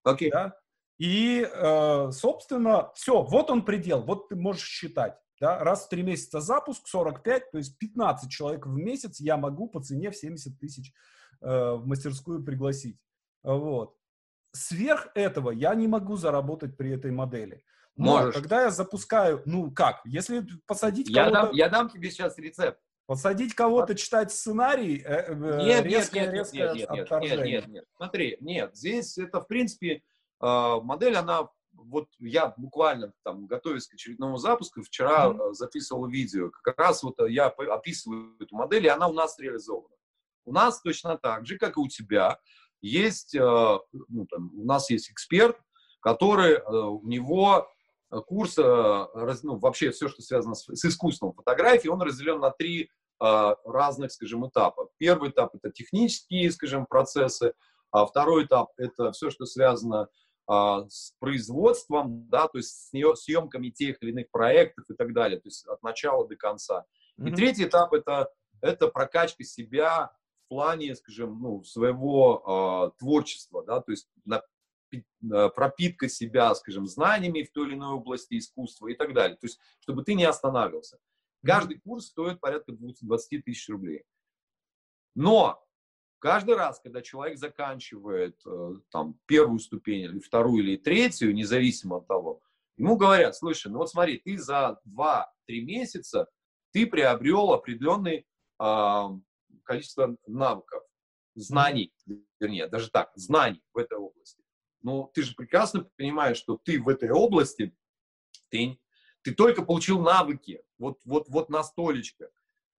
Okay. Да? И, э, собственно, все, вот он предел, вот ты можешь считать. Да? Раз в три месяца запуск, сорок пять, то есть пятнадцать человек в месяц я могу по цене в семьдесят тысяч э, в мастерскую пригласить. Вот. Сверх этого я не могу заработать при этой модели. Но можешь. Когда я запускаю, ну как, если посадить я кого-то... Дам, я дам тебе сейчас рецепт. Посадить кого-то читать сценарий, э, нет, резкое, нет, нет, резкое нет, нет, отторжение. Нет, нет, нет. Смотри, нет, здесь это, в принципе, э, модель, она... Вот я буквально, там, готовясь к очередному запуску, вчера mm-hmm. записывал видео. Как раз вот я описываю эту модель, и она у нас реализована. У нас точно так же, как и у тебя, есть, ну, там, у нас есть эксперт, который, у него курс, ну, вообще все, что связано с, с искусством фотографии, он разделен на три разных, скажем, этапа. Первый этап – это технические, скажем, процессы, а второй этап – это все, что связано с производством, да, то есть с ее, съемками тех или иных проектов и так далее, то есть от начала до конца. Mm-hmm. И третий этап это, – это прокачка себя в плане, скажем, ну, своего э, творчества, да, то есть на, э, пропитка себя, скажем, знаниями в той или иной области искусства и так далее, то есть чтобы ты не останавливался. Каждый mm-hmm. курс стоит порядка двадцать тысяч рублей. Но каждый раз, когда человек заканчивает там, первую ступень, или вторую, или третью, независимо от того, ему говорят, слушай, ну вот смотри, ты за два-три месяца ты приобрел определенное э, количество навыков, знаний, вернее, даже так, знаний в этой области. Но ты же прекрасно понимаешь, что ты в этой области, ты, ты только получил навыки, вот, вот, вот настолечко.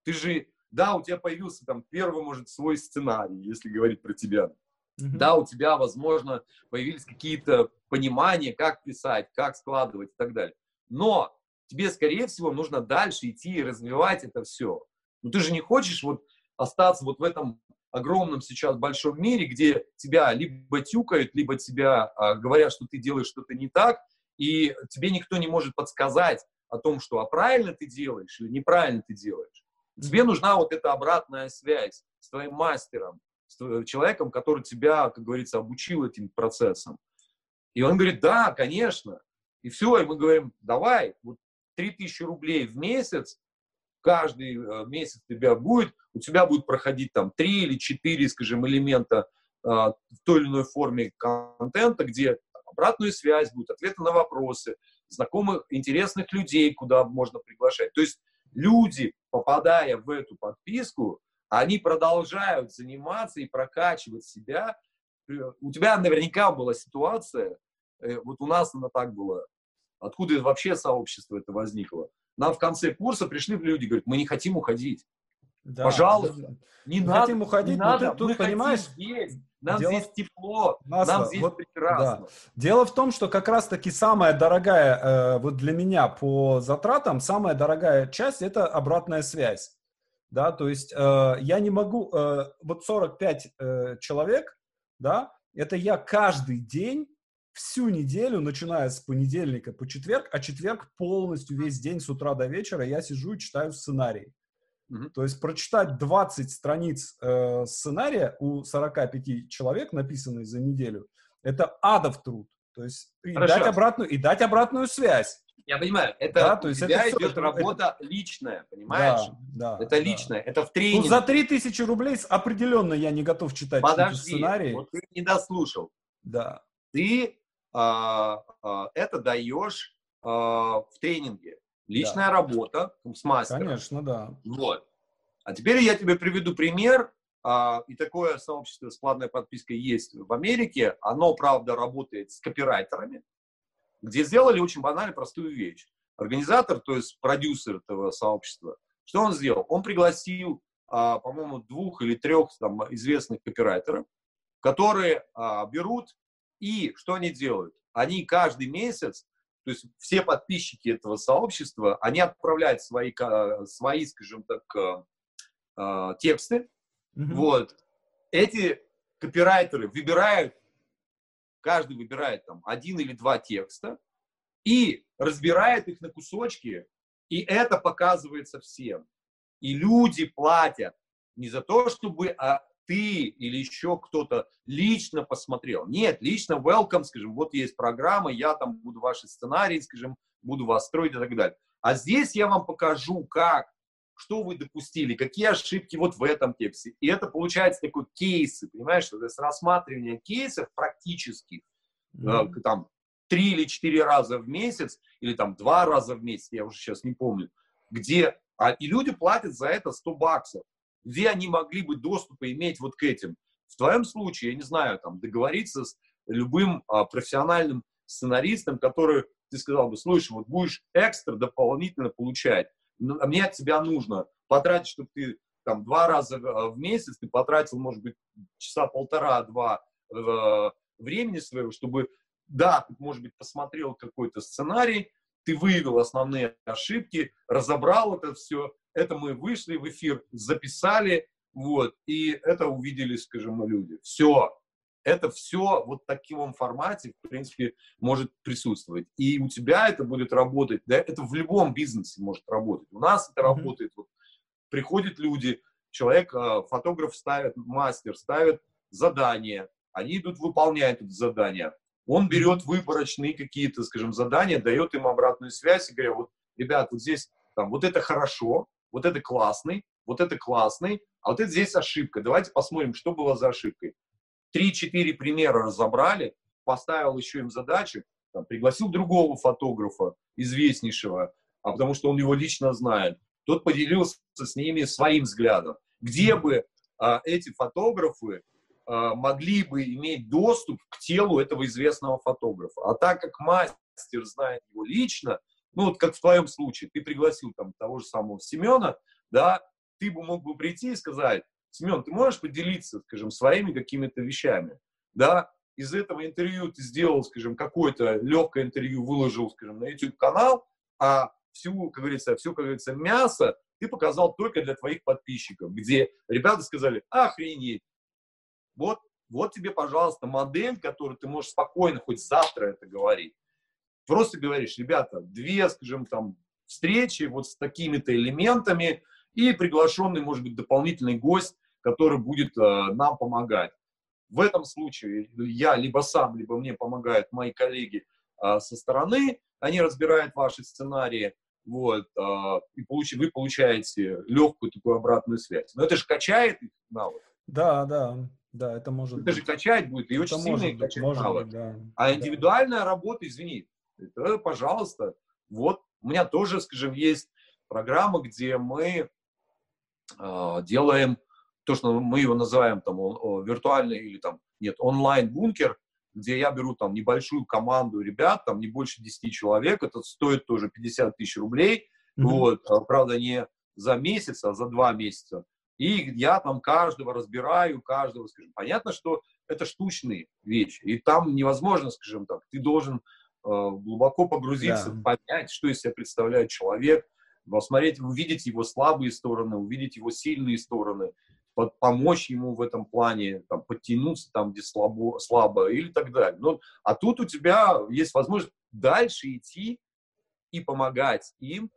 Ты же... Да, у тебя появился там первый, может, свой сценарий, если говорить про тебя. Mm-hmm. Да, у тебя, возможно, появились какие-то понимания, как писать, как складывать и так далее. Но тебе, скорее всего, нужно дальше идти и развивать это все. Но ты же не хочешь вот остаться вот в этом огромном сейчас большом мире, где тебя либо тюкают, либо тебя а, говорят, что ты делаешь что-то не так, и тебе никто не может подсказать о том, что а правильно ты делаешь или неправильно ты делаешь. Тебе нужна вот эта обратная связь с твоим мастером, с твоим человеком, который тебя, как говорится, обучил этим процессом. И он говорит, да, конечно. И все, и мы говорим, давай, вот три тысячи рублей в месяц, каждый месяц тебя будет, у тебя будет проходить там три или четыре, скажем, элемента э, в той или иной форме контента, где обратную связь будет, ответы на вопросы, знакомых, интересных людей, куда можно приглашать. То есть люди, попадая в эту подписку, они продолжают заниматься и прокачивать себя. У тебя наверняка была ситуация, вот у нас она так была, откуда вообще сообщество это возникло. Нам в конце курса пришли люди, говорят, мы не хотим уходить. Да, пожалуйста, да. не мы надо. Хотим уходить, не надо, ты, тут, мы понимаешь, здесь, нам дело... здесь тепло, Масло, нам здесь вот, прекрасно. Да. Дело в том, что как раз-таки самая дорогая, э, вот для меня по затратам, самая дорогая часть – это обратная связь. Да, то есть э, я не могу, э, вот сорок пять э, человек, да, это я каждый день, всю неделю, начиная с понедельника по четверг, а четверг полностью весь день с утра до вечера я сижу и читаю сценарий. То есть прочитать двадцать страниц э, сценария у сорок пять человек, написанных за неделю, это адов труд. То есть и дать, обратную, и дать обратную связь. Я понимаю, это да, то есть у тебя это идет все, работа это... личная, понимаешь? Да, да, это личное, да. Это в тренинге. Ну, за три тысячи рублей определенно я не готов читать сценарий. Вот ты не дослушал. Да. Ты а, а, это даешь а, в тренинге. Личная да. работа с мастером. Конечно, да. Вот. А теперь я тебе приведу пример. А, и такое сообщество с платной подпиской есть в Америке. Оно, правда, работает с копирайтерами, где сделали очень банально простую вещь. Организатор, то есть продюсер этого сообщества, что он сделал? Он пригласил, а, по-моему, двух или трех там, известных копирайтеров, которые а, берут и что они делают? Они каждый месяц, то есть все подписчики этого сообщества, они отправляют свои, свои скажем так, тексты. Mm-hmm. Вот. Эти копирайтеры выбирают, каждый выбирает там один или два текста и разбирает их на кусочки, и это показывается всем. И люди платят не за то, чтобы а ты или еще кто-то лично посмотрел. Нет, лично welcome, скажем, вот есть программа, я там буду ваши сценарии, скажем, буду вас строить и так далее. А здесь я вам покажу, как, что вы допустили, какие ошибки вот в этом тексте. И это получается такой кейсы, понимаешь, то есть рассматривание кейсов практически mm-hmm. э, там три или четыре раза в месяц, или там два раза в месяц, я уже сейчас не помню, где, а, и люди платят за это сто баксов, где они могли бы доступ иметь вот к этим. В твоем случае, я не знаю, там договориться с любым а, профессиональным сценаристом, который, ты сказал бы, слушай, вот будешь экстра дополнительно получать, а мне от тебя нужно потратить, чтобы ты там два раза в месяц, ты потратил, может быть, часа полтора-два э, времени своего, чтобы, да, ты, может быть, посмотрел какой-то сценарий, ты выявил основные ошибки, разобрал это все, это мы вышли в эфир, записали, вот, и это увидели, скажем, люди. Все. Это все вот в таком формате, в принципе, может присутствовать. И у тебя это будет работать, да, это в любом бизнесе может работать. У нас это работает. Вот, приходят люди, человек, фотограф ставит, мастер ставит задание, они идут, выполняют это задание. Он берет выборочные какие-то, скажем, задания, дает им обратную связь и говорит, вот, ребят, вот здесь, там, вот это хорошо, вот это классный, вот это классный, а вот это здесь ошибка. Давайте посмотрим, что было за ошибкой. Три-четыре примера разобрали, поставил еще им задачи, там, пригласил другого фотографа, известнейшего, а потому что он его лично знает. Тот поделился с ними своим взглядом. Где бы а, эти фотографы а, могли бы иметь доступ к телу этого известного фотографа? А так как мастер знает его лично, ну вот как в твоем случае, ты пригласил там того же самого Семена, да, ты бы мог бы прийти и сказать, Семен, ты можешь поделиться, скажем, своими какими-то вещами, да? Из этого интервью ты сделал, скажем, какое-то легкое интервью, выложил, скажем, на YouTube-канал, а всю, как говорится, все, как говорится, мясо ты показал только для твоих подписчиков, где ребята сказали, охренеть, вот, вот тебе, пожалуйста, модель, которую ты можешь спокойно хоть завтра это говорить. Просто говоришь, ребята, две, скажем, там, встречи вот с такими-то элементами и приглашенный, может быть, дополнительный гость, который будет э, нам помогать. В этом случае я либо сам, либо мне помогают мои коллеги э, со стороны, они разбирают ваши сценарии, вот, э, и получ- вы получаете легкую такую обратную связь. Но это же качает их навык. Да, да, да, это может это быть. Это же качать будет, и это очень сильно их качать навык. Быть, да, а да. Индивидуальная работа, извини, это, пожалуйста, вот, у меня тоже, скажем, есть программа, где мы э, делаем то, что мы его называем там виртуальный или там, нет, онлайн-бункер, где я беру там небольшую команду ребят, там не больше десяти человек, это стоит тоже пятьдесят тысяч рублей, mm-hmm. вот, правда, не за месяц, а за два месяца. И я там каждого разбираю, каждого, скажем, понятно, что это штучные вещи, и там невозможно, скажем так, ты должен э, глубоко погрузиться, yeah. понять, что из себя представляет человек, посмотреть, увидеть его слабые стороны, увидеть его сильные стороны, под, помочь ему в этом плане, там, подтянуться там, где слабо, слабо или так далее. Но, а тут у тебя есть возможность дальше идти и помогать им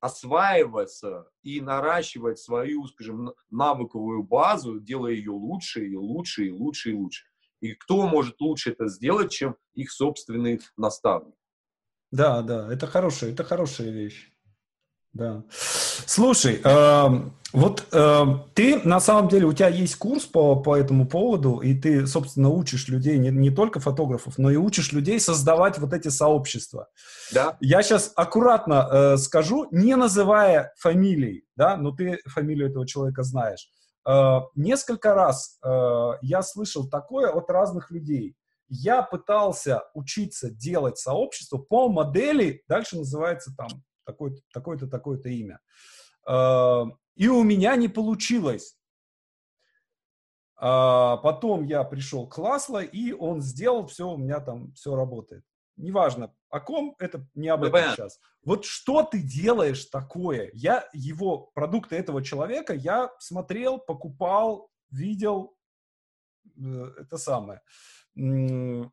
осваиваться и наращивать свою, скажем, навыковую базу, делая ее лучше и лучше и лучше и лучше. И кто может лучше это сделать, чем их собственный наставник? Да, да, это хорошая, это хорошая вещь. Да. Слушай, э, вот э, ты, на самом деле, у тебя есть курс по, по этому поводу, и ты, собственно, учишь людей, не, не только фотографов, но и учишь людей создавать вот эти сообщества. Да. Я сейчас аккуратно э, скажу, не называя фамилий, да, но ты фамилию этого человека знаешь. Э, несколько раз э, я слышал такое от разных людей. Я пытался учиться делать сообщество по модели, дальше называется там, такое-то, такое-то, такое-то имя. И у меня не получилось. Потом я пришел к Ласло, и он сделал все, у меня там все работает. Неважно, о ком, это не об этом сейчас. Вот что ты делаешь такое? Я его, продукты этого человека, я смотрел, покупал, видел, это самое.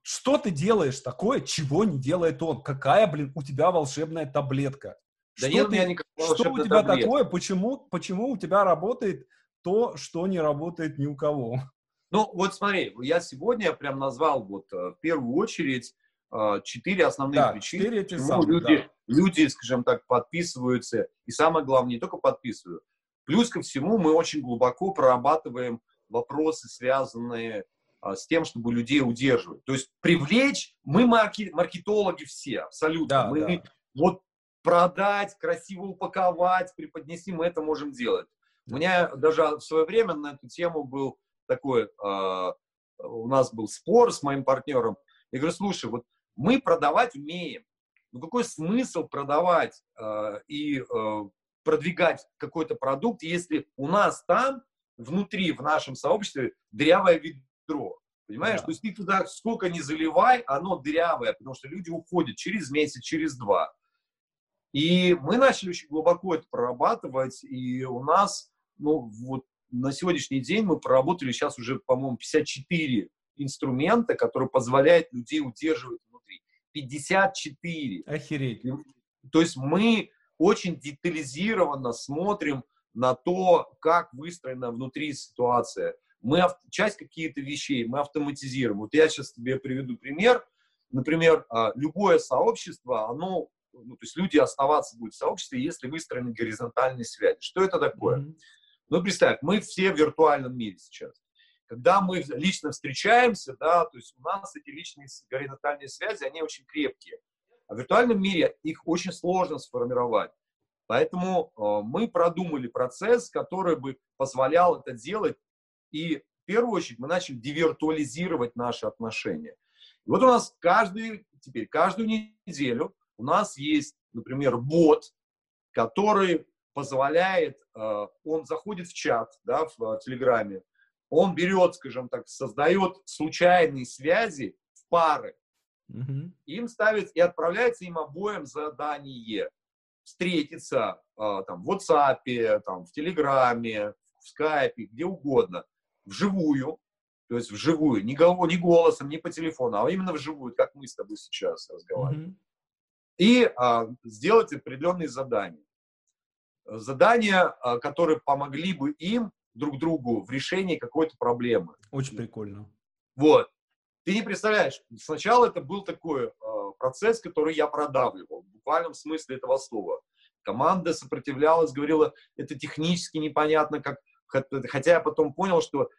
Что ты делаешь такое, чего не делает он? Какая, блин, у тебя волшебная таблетка? Да что нет, ты, я никакой волшебной таблетки. Что у тебя такое? Почему, почему у тебя работает то, что не работает ни у кого? Ну, вот смотри, я сегодня прям назвал вот в первую очередь четыре основных да, причины, почему люди да. люди, скажем так, подписываются, и самое главное, не только подписывают. Плюс ко всему мы очень глубоко прорабатываем вопросы, связанные а, с тем, чтобы людей удерживать. То есть привлечь, мы марки, маркетологи все, абсолютно. Да, мы да. вот продать, красиво упаковать, преподнести, мы это можем делать. У меня даже в свое время на эту тему был такой, а, у нас был спор с моим партнером. Я говорю, слушай, вот мы продавать умеем. Ну какой смысл продавать а, и а, продвигать какой-то продукт, если у нас там внутри, в нашем сообществе, дырявое ведро. Понимаешь? Да. То есть ты туда сколько ни заливай, оно дырявое, потому что люди уходят через месяц, через два. И мы начали очень глубоко это прорабатывать, и у нас, ну, вот на сегодняшний день мы проработали сейчас уже, по-моему, пятьдесят четыре инструмента, которые позволяют людей удерживать внутри. пятьдесят четыре. Охереть. То есть мы очень детализированно смотрим на то, как выстроена внутри ситуация. Мы часть каких-то вещей мы автоматизируем. Вот я сейчас тебе приведу пример. Например, любое сообщество, оно, ну, то есть люди оставаться будут в сообществе, если выстроены горизонтальные связи. Что это такое? Mm-hmm. Ну, представь, мы все в виртуальном мире сейчас. Когда мы лично встречаемся, да, то есть у нас эти личные горизонтальные связи, они очень крепкие. А в виртуальном мире их очень сложно сформировать. Поэтому э, мы продумали процесс, который бы позволял это делать. И в первую очередь мы начали девиртуализировать наши отношения. И вот у нас каждый, теперь каждую неделю у нас есть, например, бот, который позволяет, э, он заходит в чат, да, в, в Телеграме, он берет, скажем так, создает случайные связи в пары, mm-hmm. им ставит и отправляется им обоим задание. Встретиться э, там, в WhatsApp, там, в Телеграме, в Skype, где угодно, вживую, то есть вживую, не, голов, не голосом, не по телефону, а именно вживую, как мы с тобой сейчас разговариваем. Mm-hmm. И э, сделать определенные задания. Задания, э, которые помогли бы им друг другу в решении какой-то проблемы. Очень прикольно. Вот. Ты не представляешь, сначала это был такой э, процесс, который я продавливал, в буквальном смысле этого слова. Команда сопротивлялась, говорила, это технически непонятно, как, хотя я потом понял, что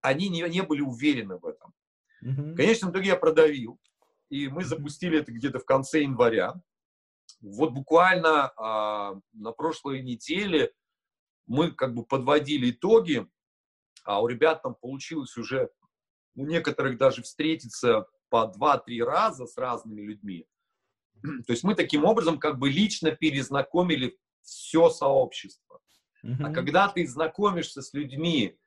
они не, не были уверены в этом. Mm-hmm. В конечном итоге я продавил, и мы запустили это где-то в конце января. Вот буквально э, на прошлой неделе мы как бы подводили итоги, а у ребят там получилось уже у некоторых даже встретиться по два-три раза с разными людьми. То есть мы таким образом как бы лично перезнакомили все сообщество. Mm-hmm. А когда ты знакомишься с людьми,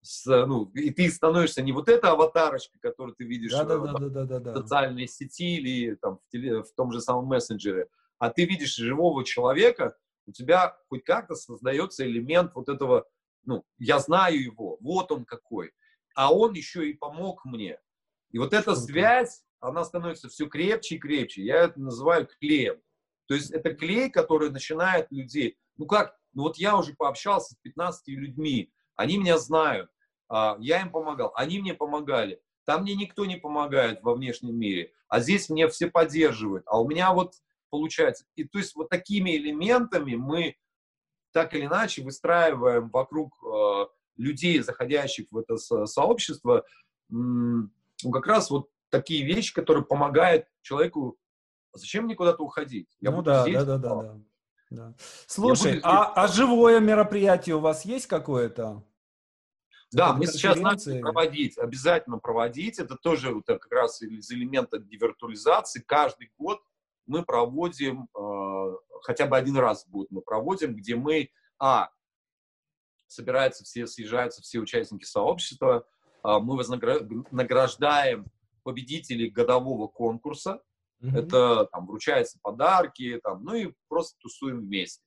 с, ну, и ты становишься не вот эта аватарочка, которую ты видишь да, в, да, там, да, да, да, да. в социальной сети или там, в, теле, в том же самом мессенджере, а ты видишь живого человека, у тебя хоть как-то создается элемент вот этого, ну, я знаю его, вот он какой. А он еще и помог мне. И вот эта связь, она становится все крепче и крепче. Я это называю клеем. То есть это клей, который начинает людей... Ну как? Ну вот я уже пообщался с пятнадцатью людьми. Они меня знают. Я им помогал. Они мне помогали. Там мне никто не помогает во внешнем мире. А здесь меня все поддерживают. А у меня вот получается... И то есть вот такими элементами мы так или иначе выстраиваем вокруг... людей, заходящих в это сообщество, ну, как раз вот такие вещи, которые помогают человеку, зачем мне куда-то уходить? Я ну буду да, здесь, да, да, да, да, да. Слушай, буду... а, а живое мероприятие у вас есть какое-то? Да, мы сейчас начали проводить, обязательно проводить, это тоже вот как раз из элемента девиртуализации. Каждый год мы проводим, э, хотя бы один раз в год мы проводим, где мы, а, собираются все, съезжаются все участники сообщества. Мы вознаграждаем победителей годового конкурса. Mm-hmm. Это там, вручаются подарки, там, ну и просто тусуем вместе.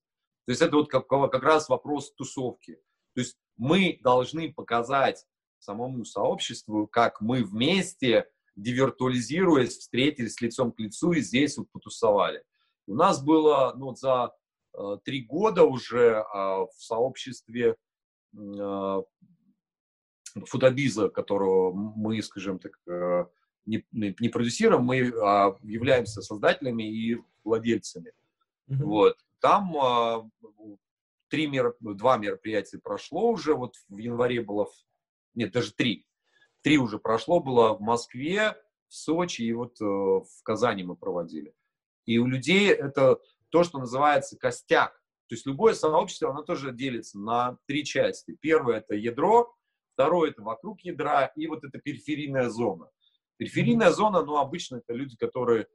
То есть это вот как, как раз вопрос тусовки. То есть мы должны показать самому сообществу, как мы вместе, девиртуализируясь, встретились лицом к лицу и здесь вот потусовали. У нас было ну, за три года уже а, в сообществе фотобиза, которого мы, скажем так, не, не продюсируем, мы являемся создателями и владельцами. Mm-hmm. Вот. Там а, три мероп... два мероприятия прошло уже, вот в январе было, нет, даже три. Три уже прошло, было в Москве, в Сочи и вот э, в Казани мы проводили. И у людей это то, что называется костяк. То есть любое сообщество, оно тоже делится на три части. Первое – это ядро, второе – это вокруг ядра, и вот это периферийная зона. Периферийная зона, ну, обычно это люди, которые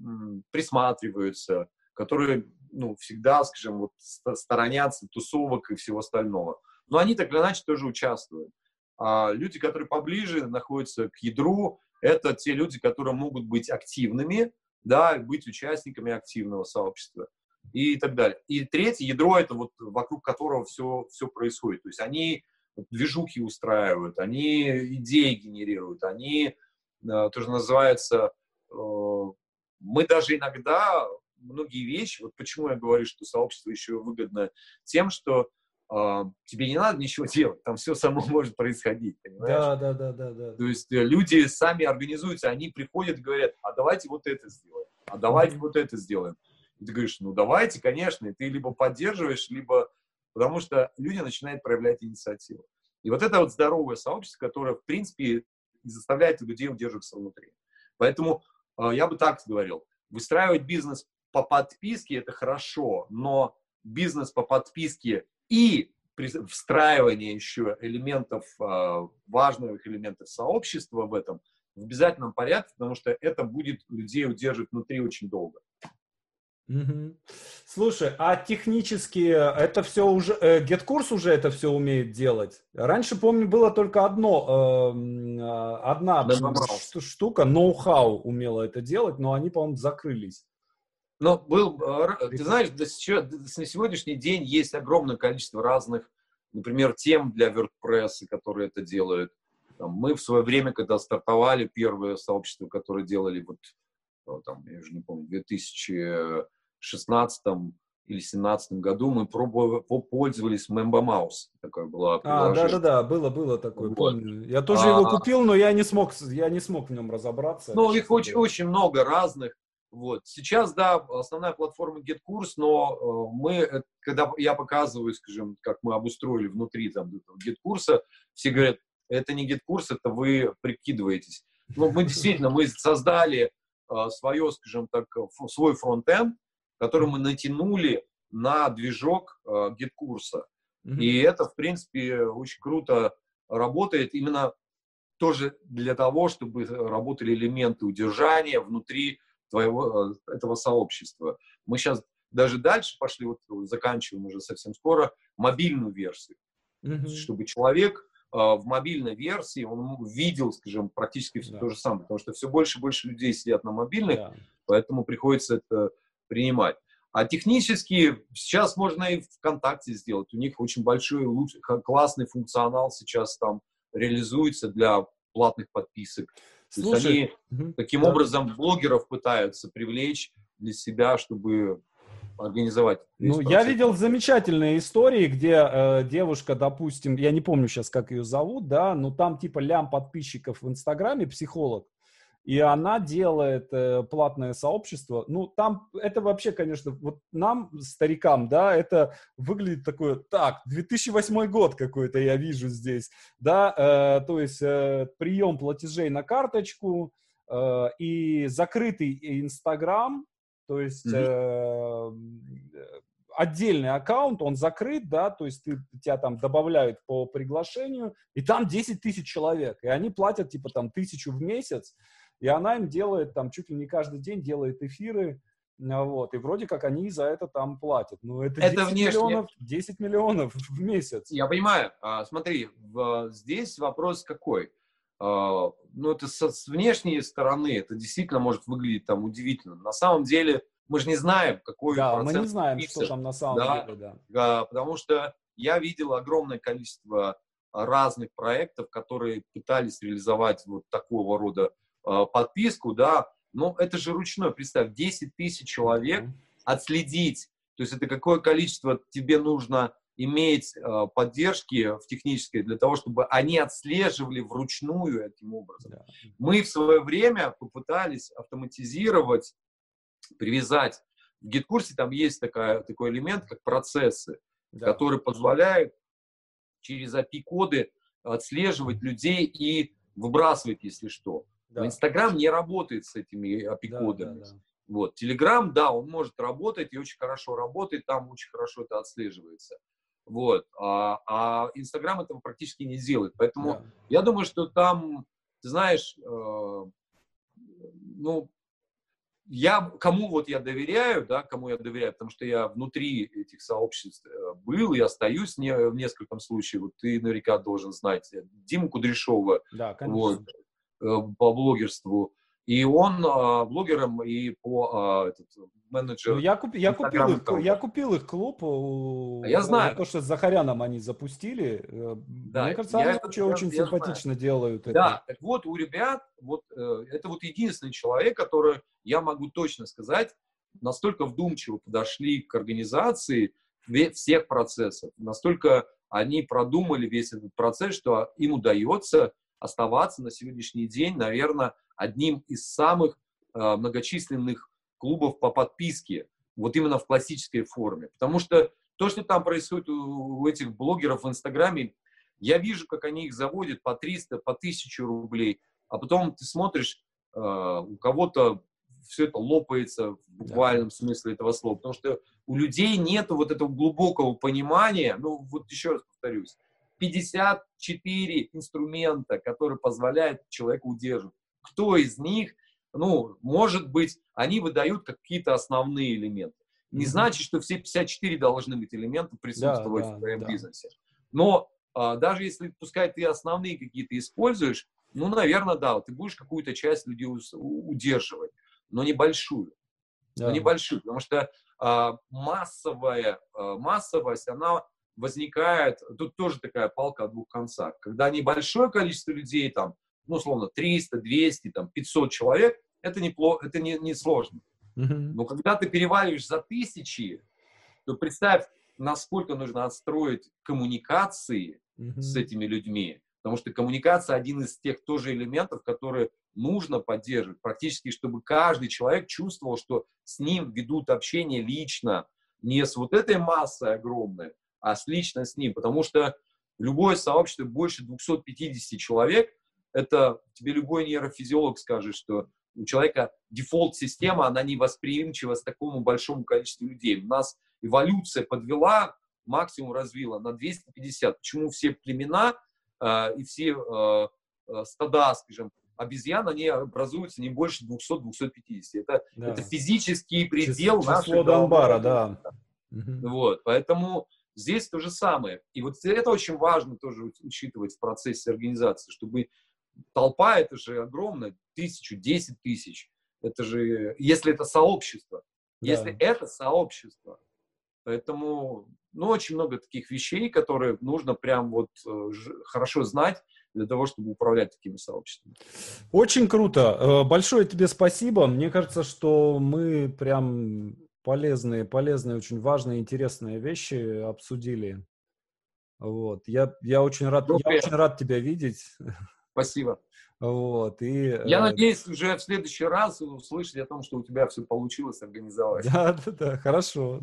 м, присматриваются, которые, ну, всегда, скажем, вот, сторонятся тусовок и всего остального. Но они так или иначе тоже участвуют. А люди, которые поближе находятся к ядру, это те люди, которые могут быть активными, да, быть участниками активного сообщества и так далее. И третье ядро – это вот вокруг которого все, все происходит. То есть они движухи устраивают, они идеи генерируют, они, тоже называется, мы даже иногда многие вещи, вот почему я говорю, что сообщество еще выгодно тем, что тебе не надо ничего делать, там все само может происходить, понимаешь? Да, да, да, да, да. То есть люди сами организуются, они приходят и говорят, а давайте вот это сделаем, а давайте вот это сделаем. И ты говоришь, ну давайте, конечно, и ты либо поддерживаешь, либо... Потому что люди начинают проявлять инициативу. И вот это вот здоровое сообщество, которое, в принципе, и заставляет людей удерживаться внутри. Поэтому я бы так говорил, выстраивать бизнес по подписке – это хорошо, но бизнес по подписке и встраивание еще элементов, важных элементов сообщества в этом в обязательном порядке, потому что это будет людей удерживать внутри очень долго. Угу. Слушай, а технически это все уже, GetCourse уже это все умеет делать? Раньше, помню, было только одно, э, одна ш- штука, ноу-хау умела это делать, но они, по-моему, закрылись. Но был, ты знаешь, на сегодняшний день есть огромное количество разных, например, тем для WordPress, которые это делают. Мы в свое время, когда стартовали первое сообщество, которое делали вот там, я уже не помню, в две тысячи шестнадцатом или две тысячи семнадцатом году мы пробовали, пользовались MemberMouse. Такое было приложение. А, да-да-да, было-было такое, вот. Помню. Я тоже а, его купил, но я не смог, я не смог в нем разобраться. Ну, их очень, очень много разных. Вот. Сейчас, да, основная платформа GetCourse, но мы, когда я показываю, скажем, как мы обустроили внутри там GetCourse, все говорят, это не GetCourse, это вы прикидываетесь. Ну, мы действительно, мы создали свое, скажем так, свой фронт-энд, который мы натянули на движок GetCourse. Mm-hmm. И это, в принципе, очень круто работает именно тоже для того, чтобы работали элементы удержания внутри твоего, этого сообщества. Мы сейчас даже дальше пошли, вот заканчиваем уже совсем скоро, мобильную версию, mm-hmm. чтобы человек в мобильной версии он видел, скажем, практически все да. то же самое, потому что все больше и больше людей сидят на мобильных, да. поэтому приходится это принимать. А технически сейчас можно и ВКонтакте сделать. У них очень большой, лучший, классный функционал сейчас там реализуется для платных подписок. Слушай, то есть они угу. таким да. образом блогеров пытаются привлечь для себя, чтобы... организовать. Ну, процесс. Я видел замечательные истории, где э, девушка, допустим, я не помню сейчас, как ее зовут, да, но там типа лям подписчиков в Инстаграме, психолог, и она делает э, платное сообщество. Ну, там это вообще, конечно, вот нам, старикам, да, это выглядит такое, так, две тысячи восьмой год какой-то я вижу здесь, да, э, то есть э, прием платежей на карточку э, и закрытый Инстаграм. То есть mm-hmm. э, отдельный аккаунт, он закрыт, да, то есть ты, тебя там добавляют по приглашению, и там десять тысяч человек, и они платят типа там тысячу в месяц, и она им делает там чуть ли не каждый день делает эфиры, вот, и вроде как они за это там платят. Ну, это, это десять миллионов, десять миллионов в месяц. Я понимаю, смотри, здесь вопрос какой? Uh, ну, это со, с внешней стороны, это действительно может выглядеть там удивительно. На самом деле, мы же не знаем, какой да, процент... Да, мы не знаем, миксер, что там на самом да, деле, да. да. Потому что я видел огромное количество разных проектов, которые пытались реализовать вот такого рода uh, подписку, да. Но это же ручное, представь, десять тысяч человек mm-hmm. отследить. То есть это какое количество тебе нужно... иметь э, поддержки в технической для того, чтобы они отслеживали вручную этим образом. Да. Мы в свое время попытались автоматизировать, привязать В GetCourse там есть такая, такой элемент, как процессы, да, которые позволяют через эй пи ай-коды отслеживать людей и выбрасывать, если что. Да. Инстаграм не работает с этими эй пи ай-кодами. Да, да, да. Вот. Телеграм, да, он может работать и очень хорошо работает, там очень хорошо это отслеживается. Вот. А Инстаграм этого практически не делает. Поэтому да, я думаю, что там, ты знаешь, э, ну, я, кому вот я доверяю, да, кому я доверяю, потому что я внутри этих сообществ был и остаюсь не, в нескольком случае. Вот ты наверняка должен знать Диму Кудряшова, да, вот, по блогерству. И он а, блогером и по а, этот, менеджеру. Ну, я, купи, я, купил их, я купил их клуб. У, я знаю. То, что с Захаряном они запустили. Да, мне кажется, они это, очень, я, очень я симпатично знаю. Делают это. Да, вот у ребят, вот, э, это вот единственный человек, который, я могу точно сказать, настолько вдумчиво подошли к организации всех процессов, настолько они продумали весь этот процесс, что им удается оставаться на сегодняшний день, наверное, одним из самых э, многочисленных клубов по подписке, вот именно в классической форме. Потому что то, что там происходит у, у этих блогеров в Инстаграме, я вижу, как они их заводят по триста, по тысячу рублей, а потом ты смотришь, э, у кого-то все это лопается в буквальном да. смысле этого слова, потому что у людей нет вот этого глубокого понимания, ну вот еще раз повторюсь, пятьдесят четыре инструмента, которые позволяют человеку удерживать. Кто из них, ну, может быть, они выдают какие-то основные элементы. Не значит, что все пятьдесят четыре должны быть элементы присутствовать да, да, в твоем да. бизнесе. Но а, даже если, пускай ты основные какие-то используешь, ну, наверное, да, ты будешь какую-то часть людей удерживать, но небольшую. Да. Но небольшую, потому что а, массовая, а, массовость, она возникает, тут тоже такая палка о двух концах, когда небольшое количество людей там, ну, условно, триста, двести, там, пятьсот человек, это неплохо, это не, не сложно. Mm-hmm. Но когда ты переваливаешь за тысячи, то представь, насколько нужно отстроить коммуникации mm-hmm. с этими людьми, потому что коммуникация один из тех тоже элементов, которые нужно поддерживать, практически, чтобы каждый человек чувствовал, что с ним ведут общение лично, не с вот этой массой огромной, а с лично с ним, потому что любое сообщество больше двухсот пятидесяти человек, это тебе любой нейрофизиолог скажет, что у человека дефолт-система, она не восприимчива к такому большому количеству людей. У нас эволюция подвела, максимум развила на двести пятьдесят. Почему все племена э, и все э, э, стада, скажем, обезьян, они образуются не больше двухсот двухсот пятидесяти. Это, да. это физический предел Число нашего... Донбара, да. Вот, поэтому... Здесь то же самое. И вот это очень важно тоже учитывать в процессе организации, чтобы толпа, это же огромная, тысячу, десять тысяч. Это же, если это сообщество. Да. Если это сообщество. Поэтому, ну, очень много таких вещей, которые нужно прям вот хорошо знать, для того, чтобы управлять такими сообществами. Очень круто. Большое тебе спасибо. Мне кажется, что мы прям... Полезные, полезные, очень важные, интересные вещи обсудили. Вот. Я, я, очень, рад, я очень рад тебя видеть. Спасибо. Вот. И, я надеюсь, уже в следующий раз услышать о том, что у тебя все получилось организовать. Да, да, да, хорошо.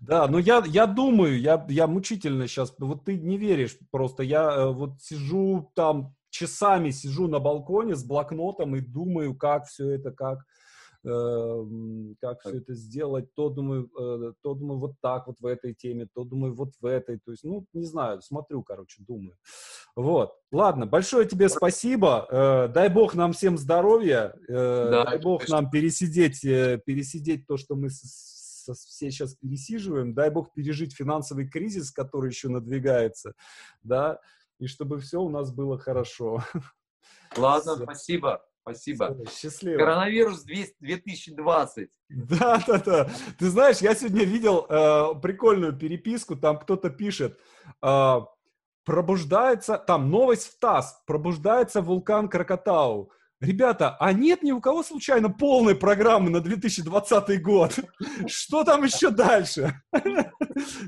Да, но я, я думаю, я, я мучительно сейчас, вот ты не веришь просто, я вот сижу там, часами сижу на балконе с блокнотом и думаю, как все это, как... как все это сделать, то думаю, то думаю вот так вот в этой теме, то думаю вот в этой, то есть, ну, не знаю, смотрю, короче, думаю. Вот, ладно, большое тебе спасибо, дай бог нам всем здоровья, да, дай бог нам пересидеть, пересидеть то, что мы все сейчас пересиживаем, дай бог пережить финансовый кризис, который еще надвигается, да, и чтобы все у нас было хорошо. Ладно, спасибо. Спасибо. Счастливо. Коронавирус две тысячи двадцать. Да, да, да. Ты знаешь, я сегодня видел э, прикольную переписку, там кто-то пишет, э, пробуждается, там новость в ТАСС, пробуждается вулкан Кракатау. Ребята, а нет ни у кого случайно полной программы на две тысячи двадцатый год? Что там еще дальше?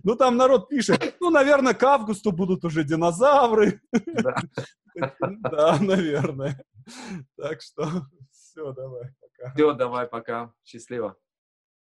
Ну, там народ пишет, ну, наверное, к августу будут уже динозавры. Да, наверное. Так что все, давай, пока. Все, давай, пока. Счастливо.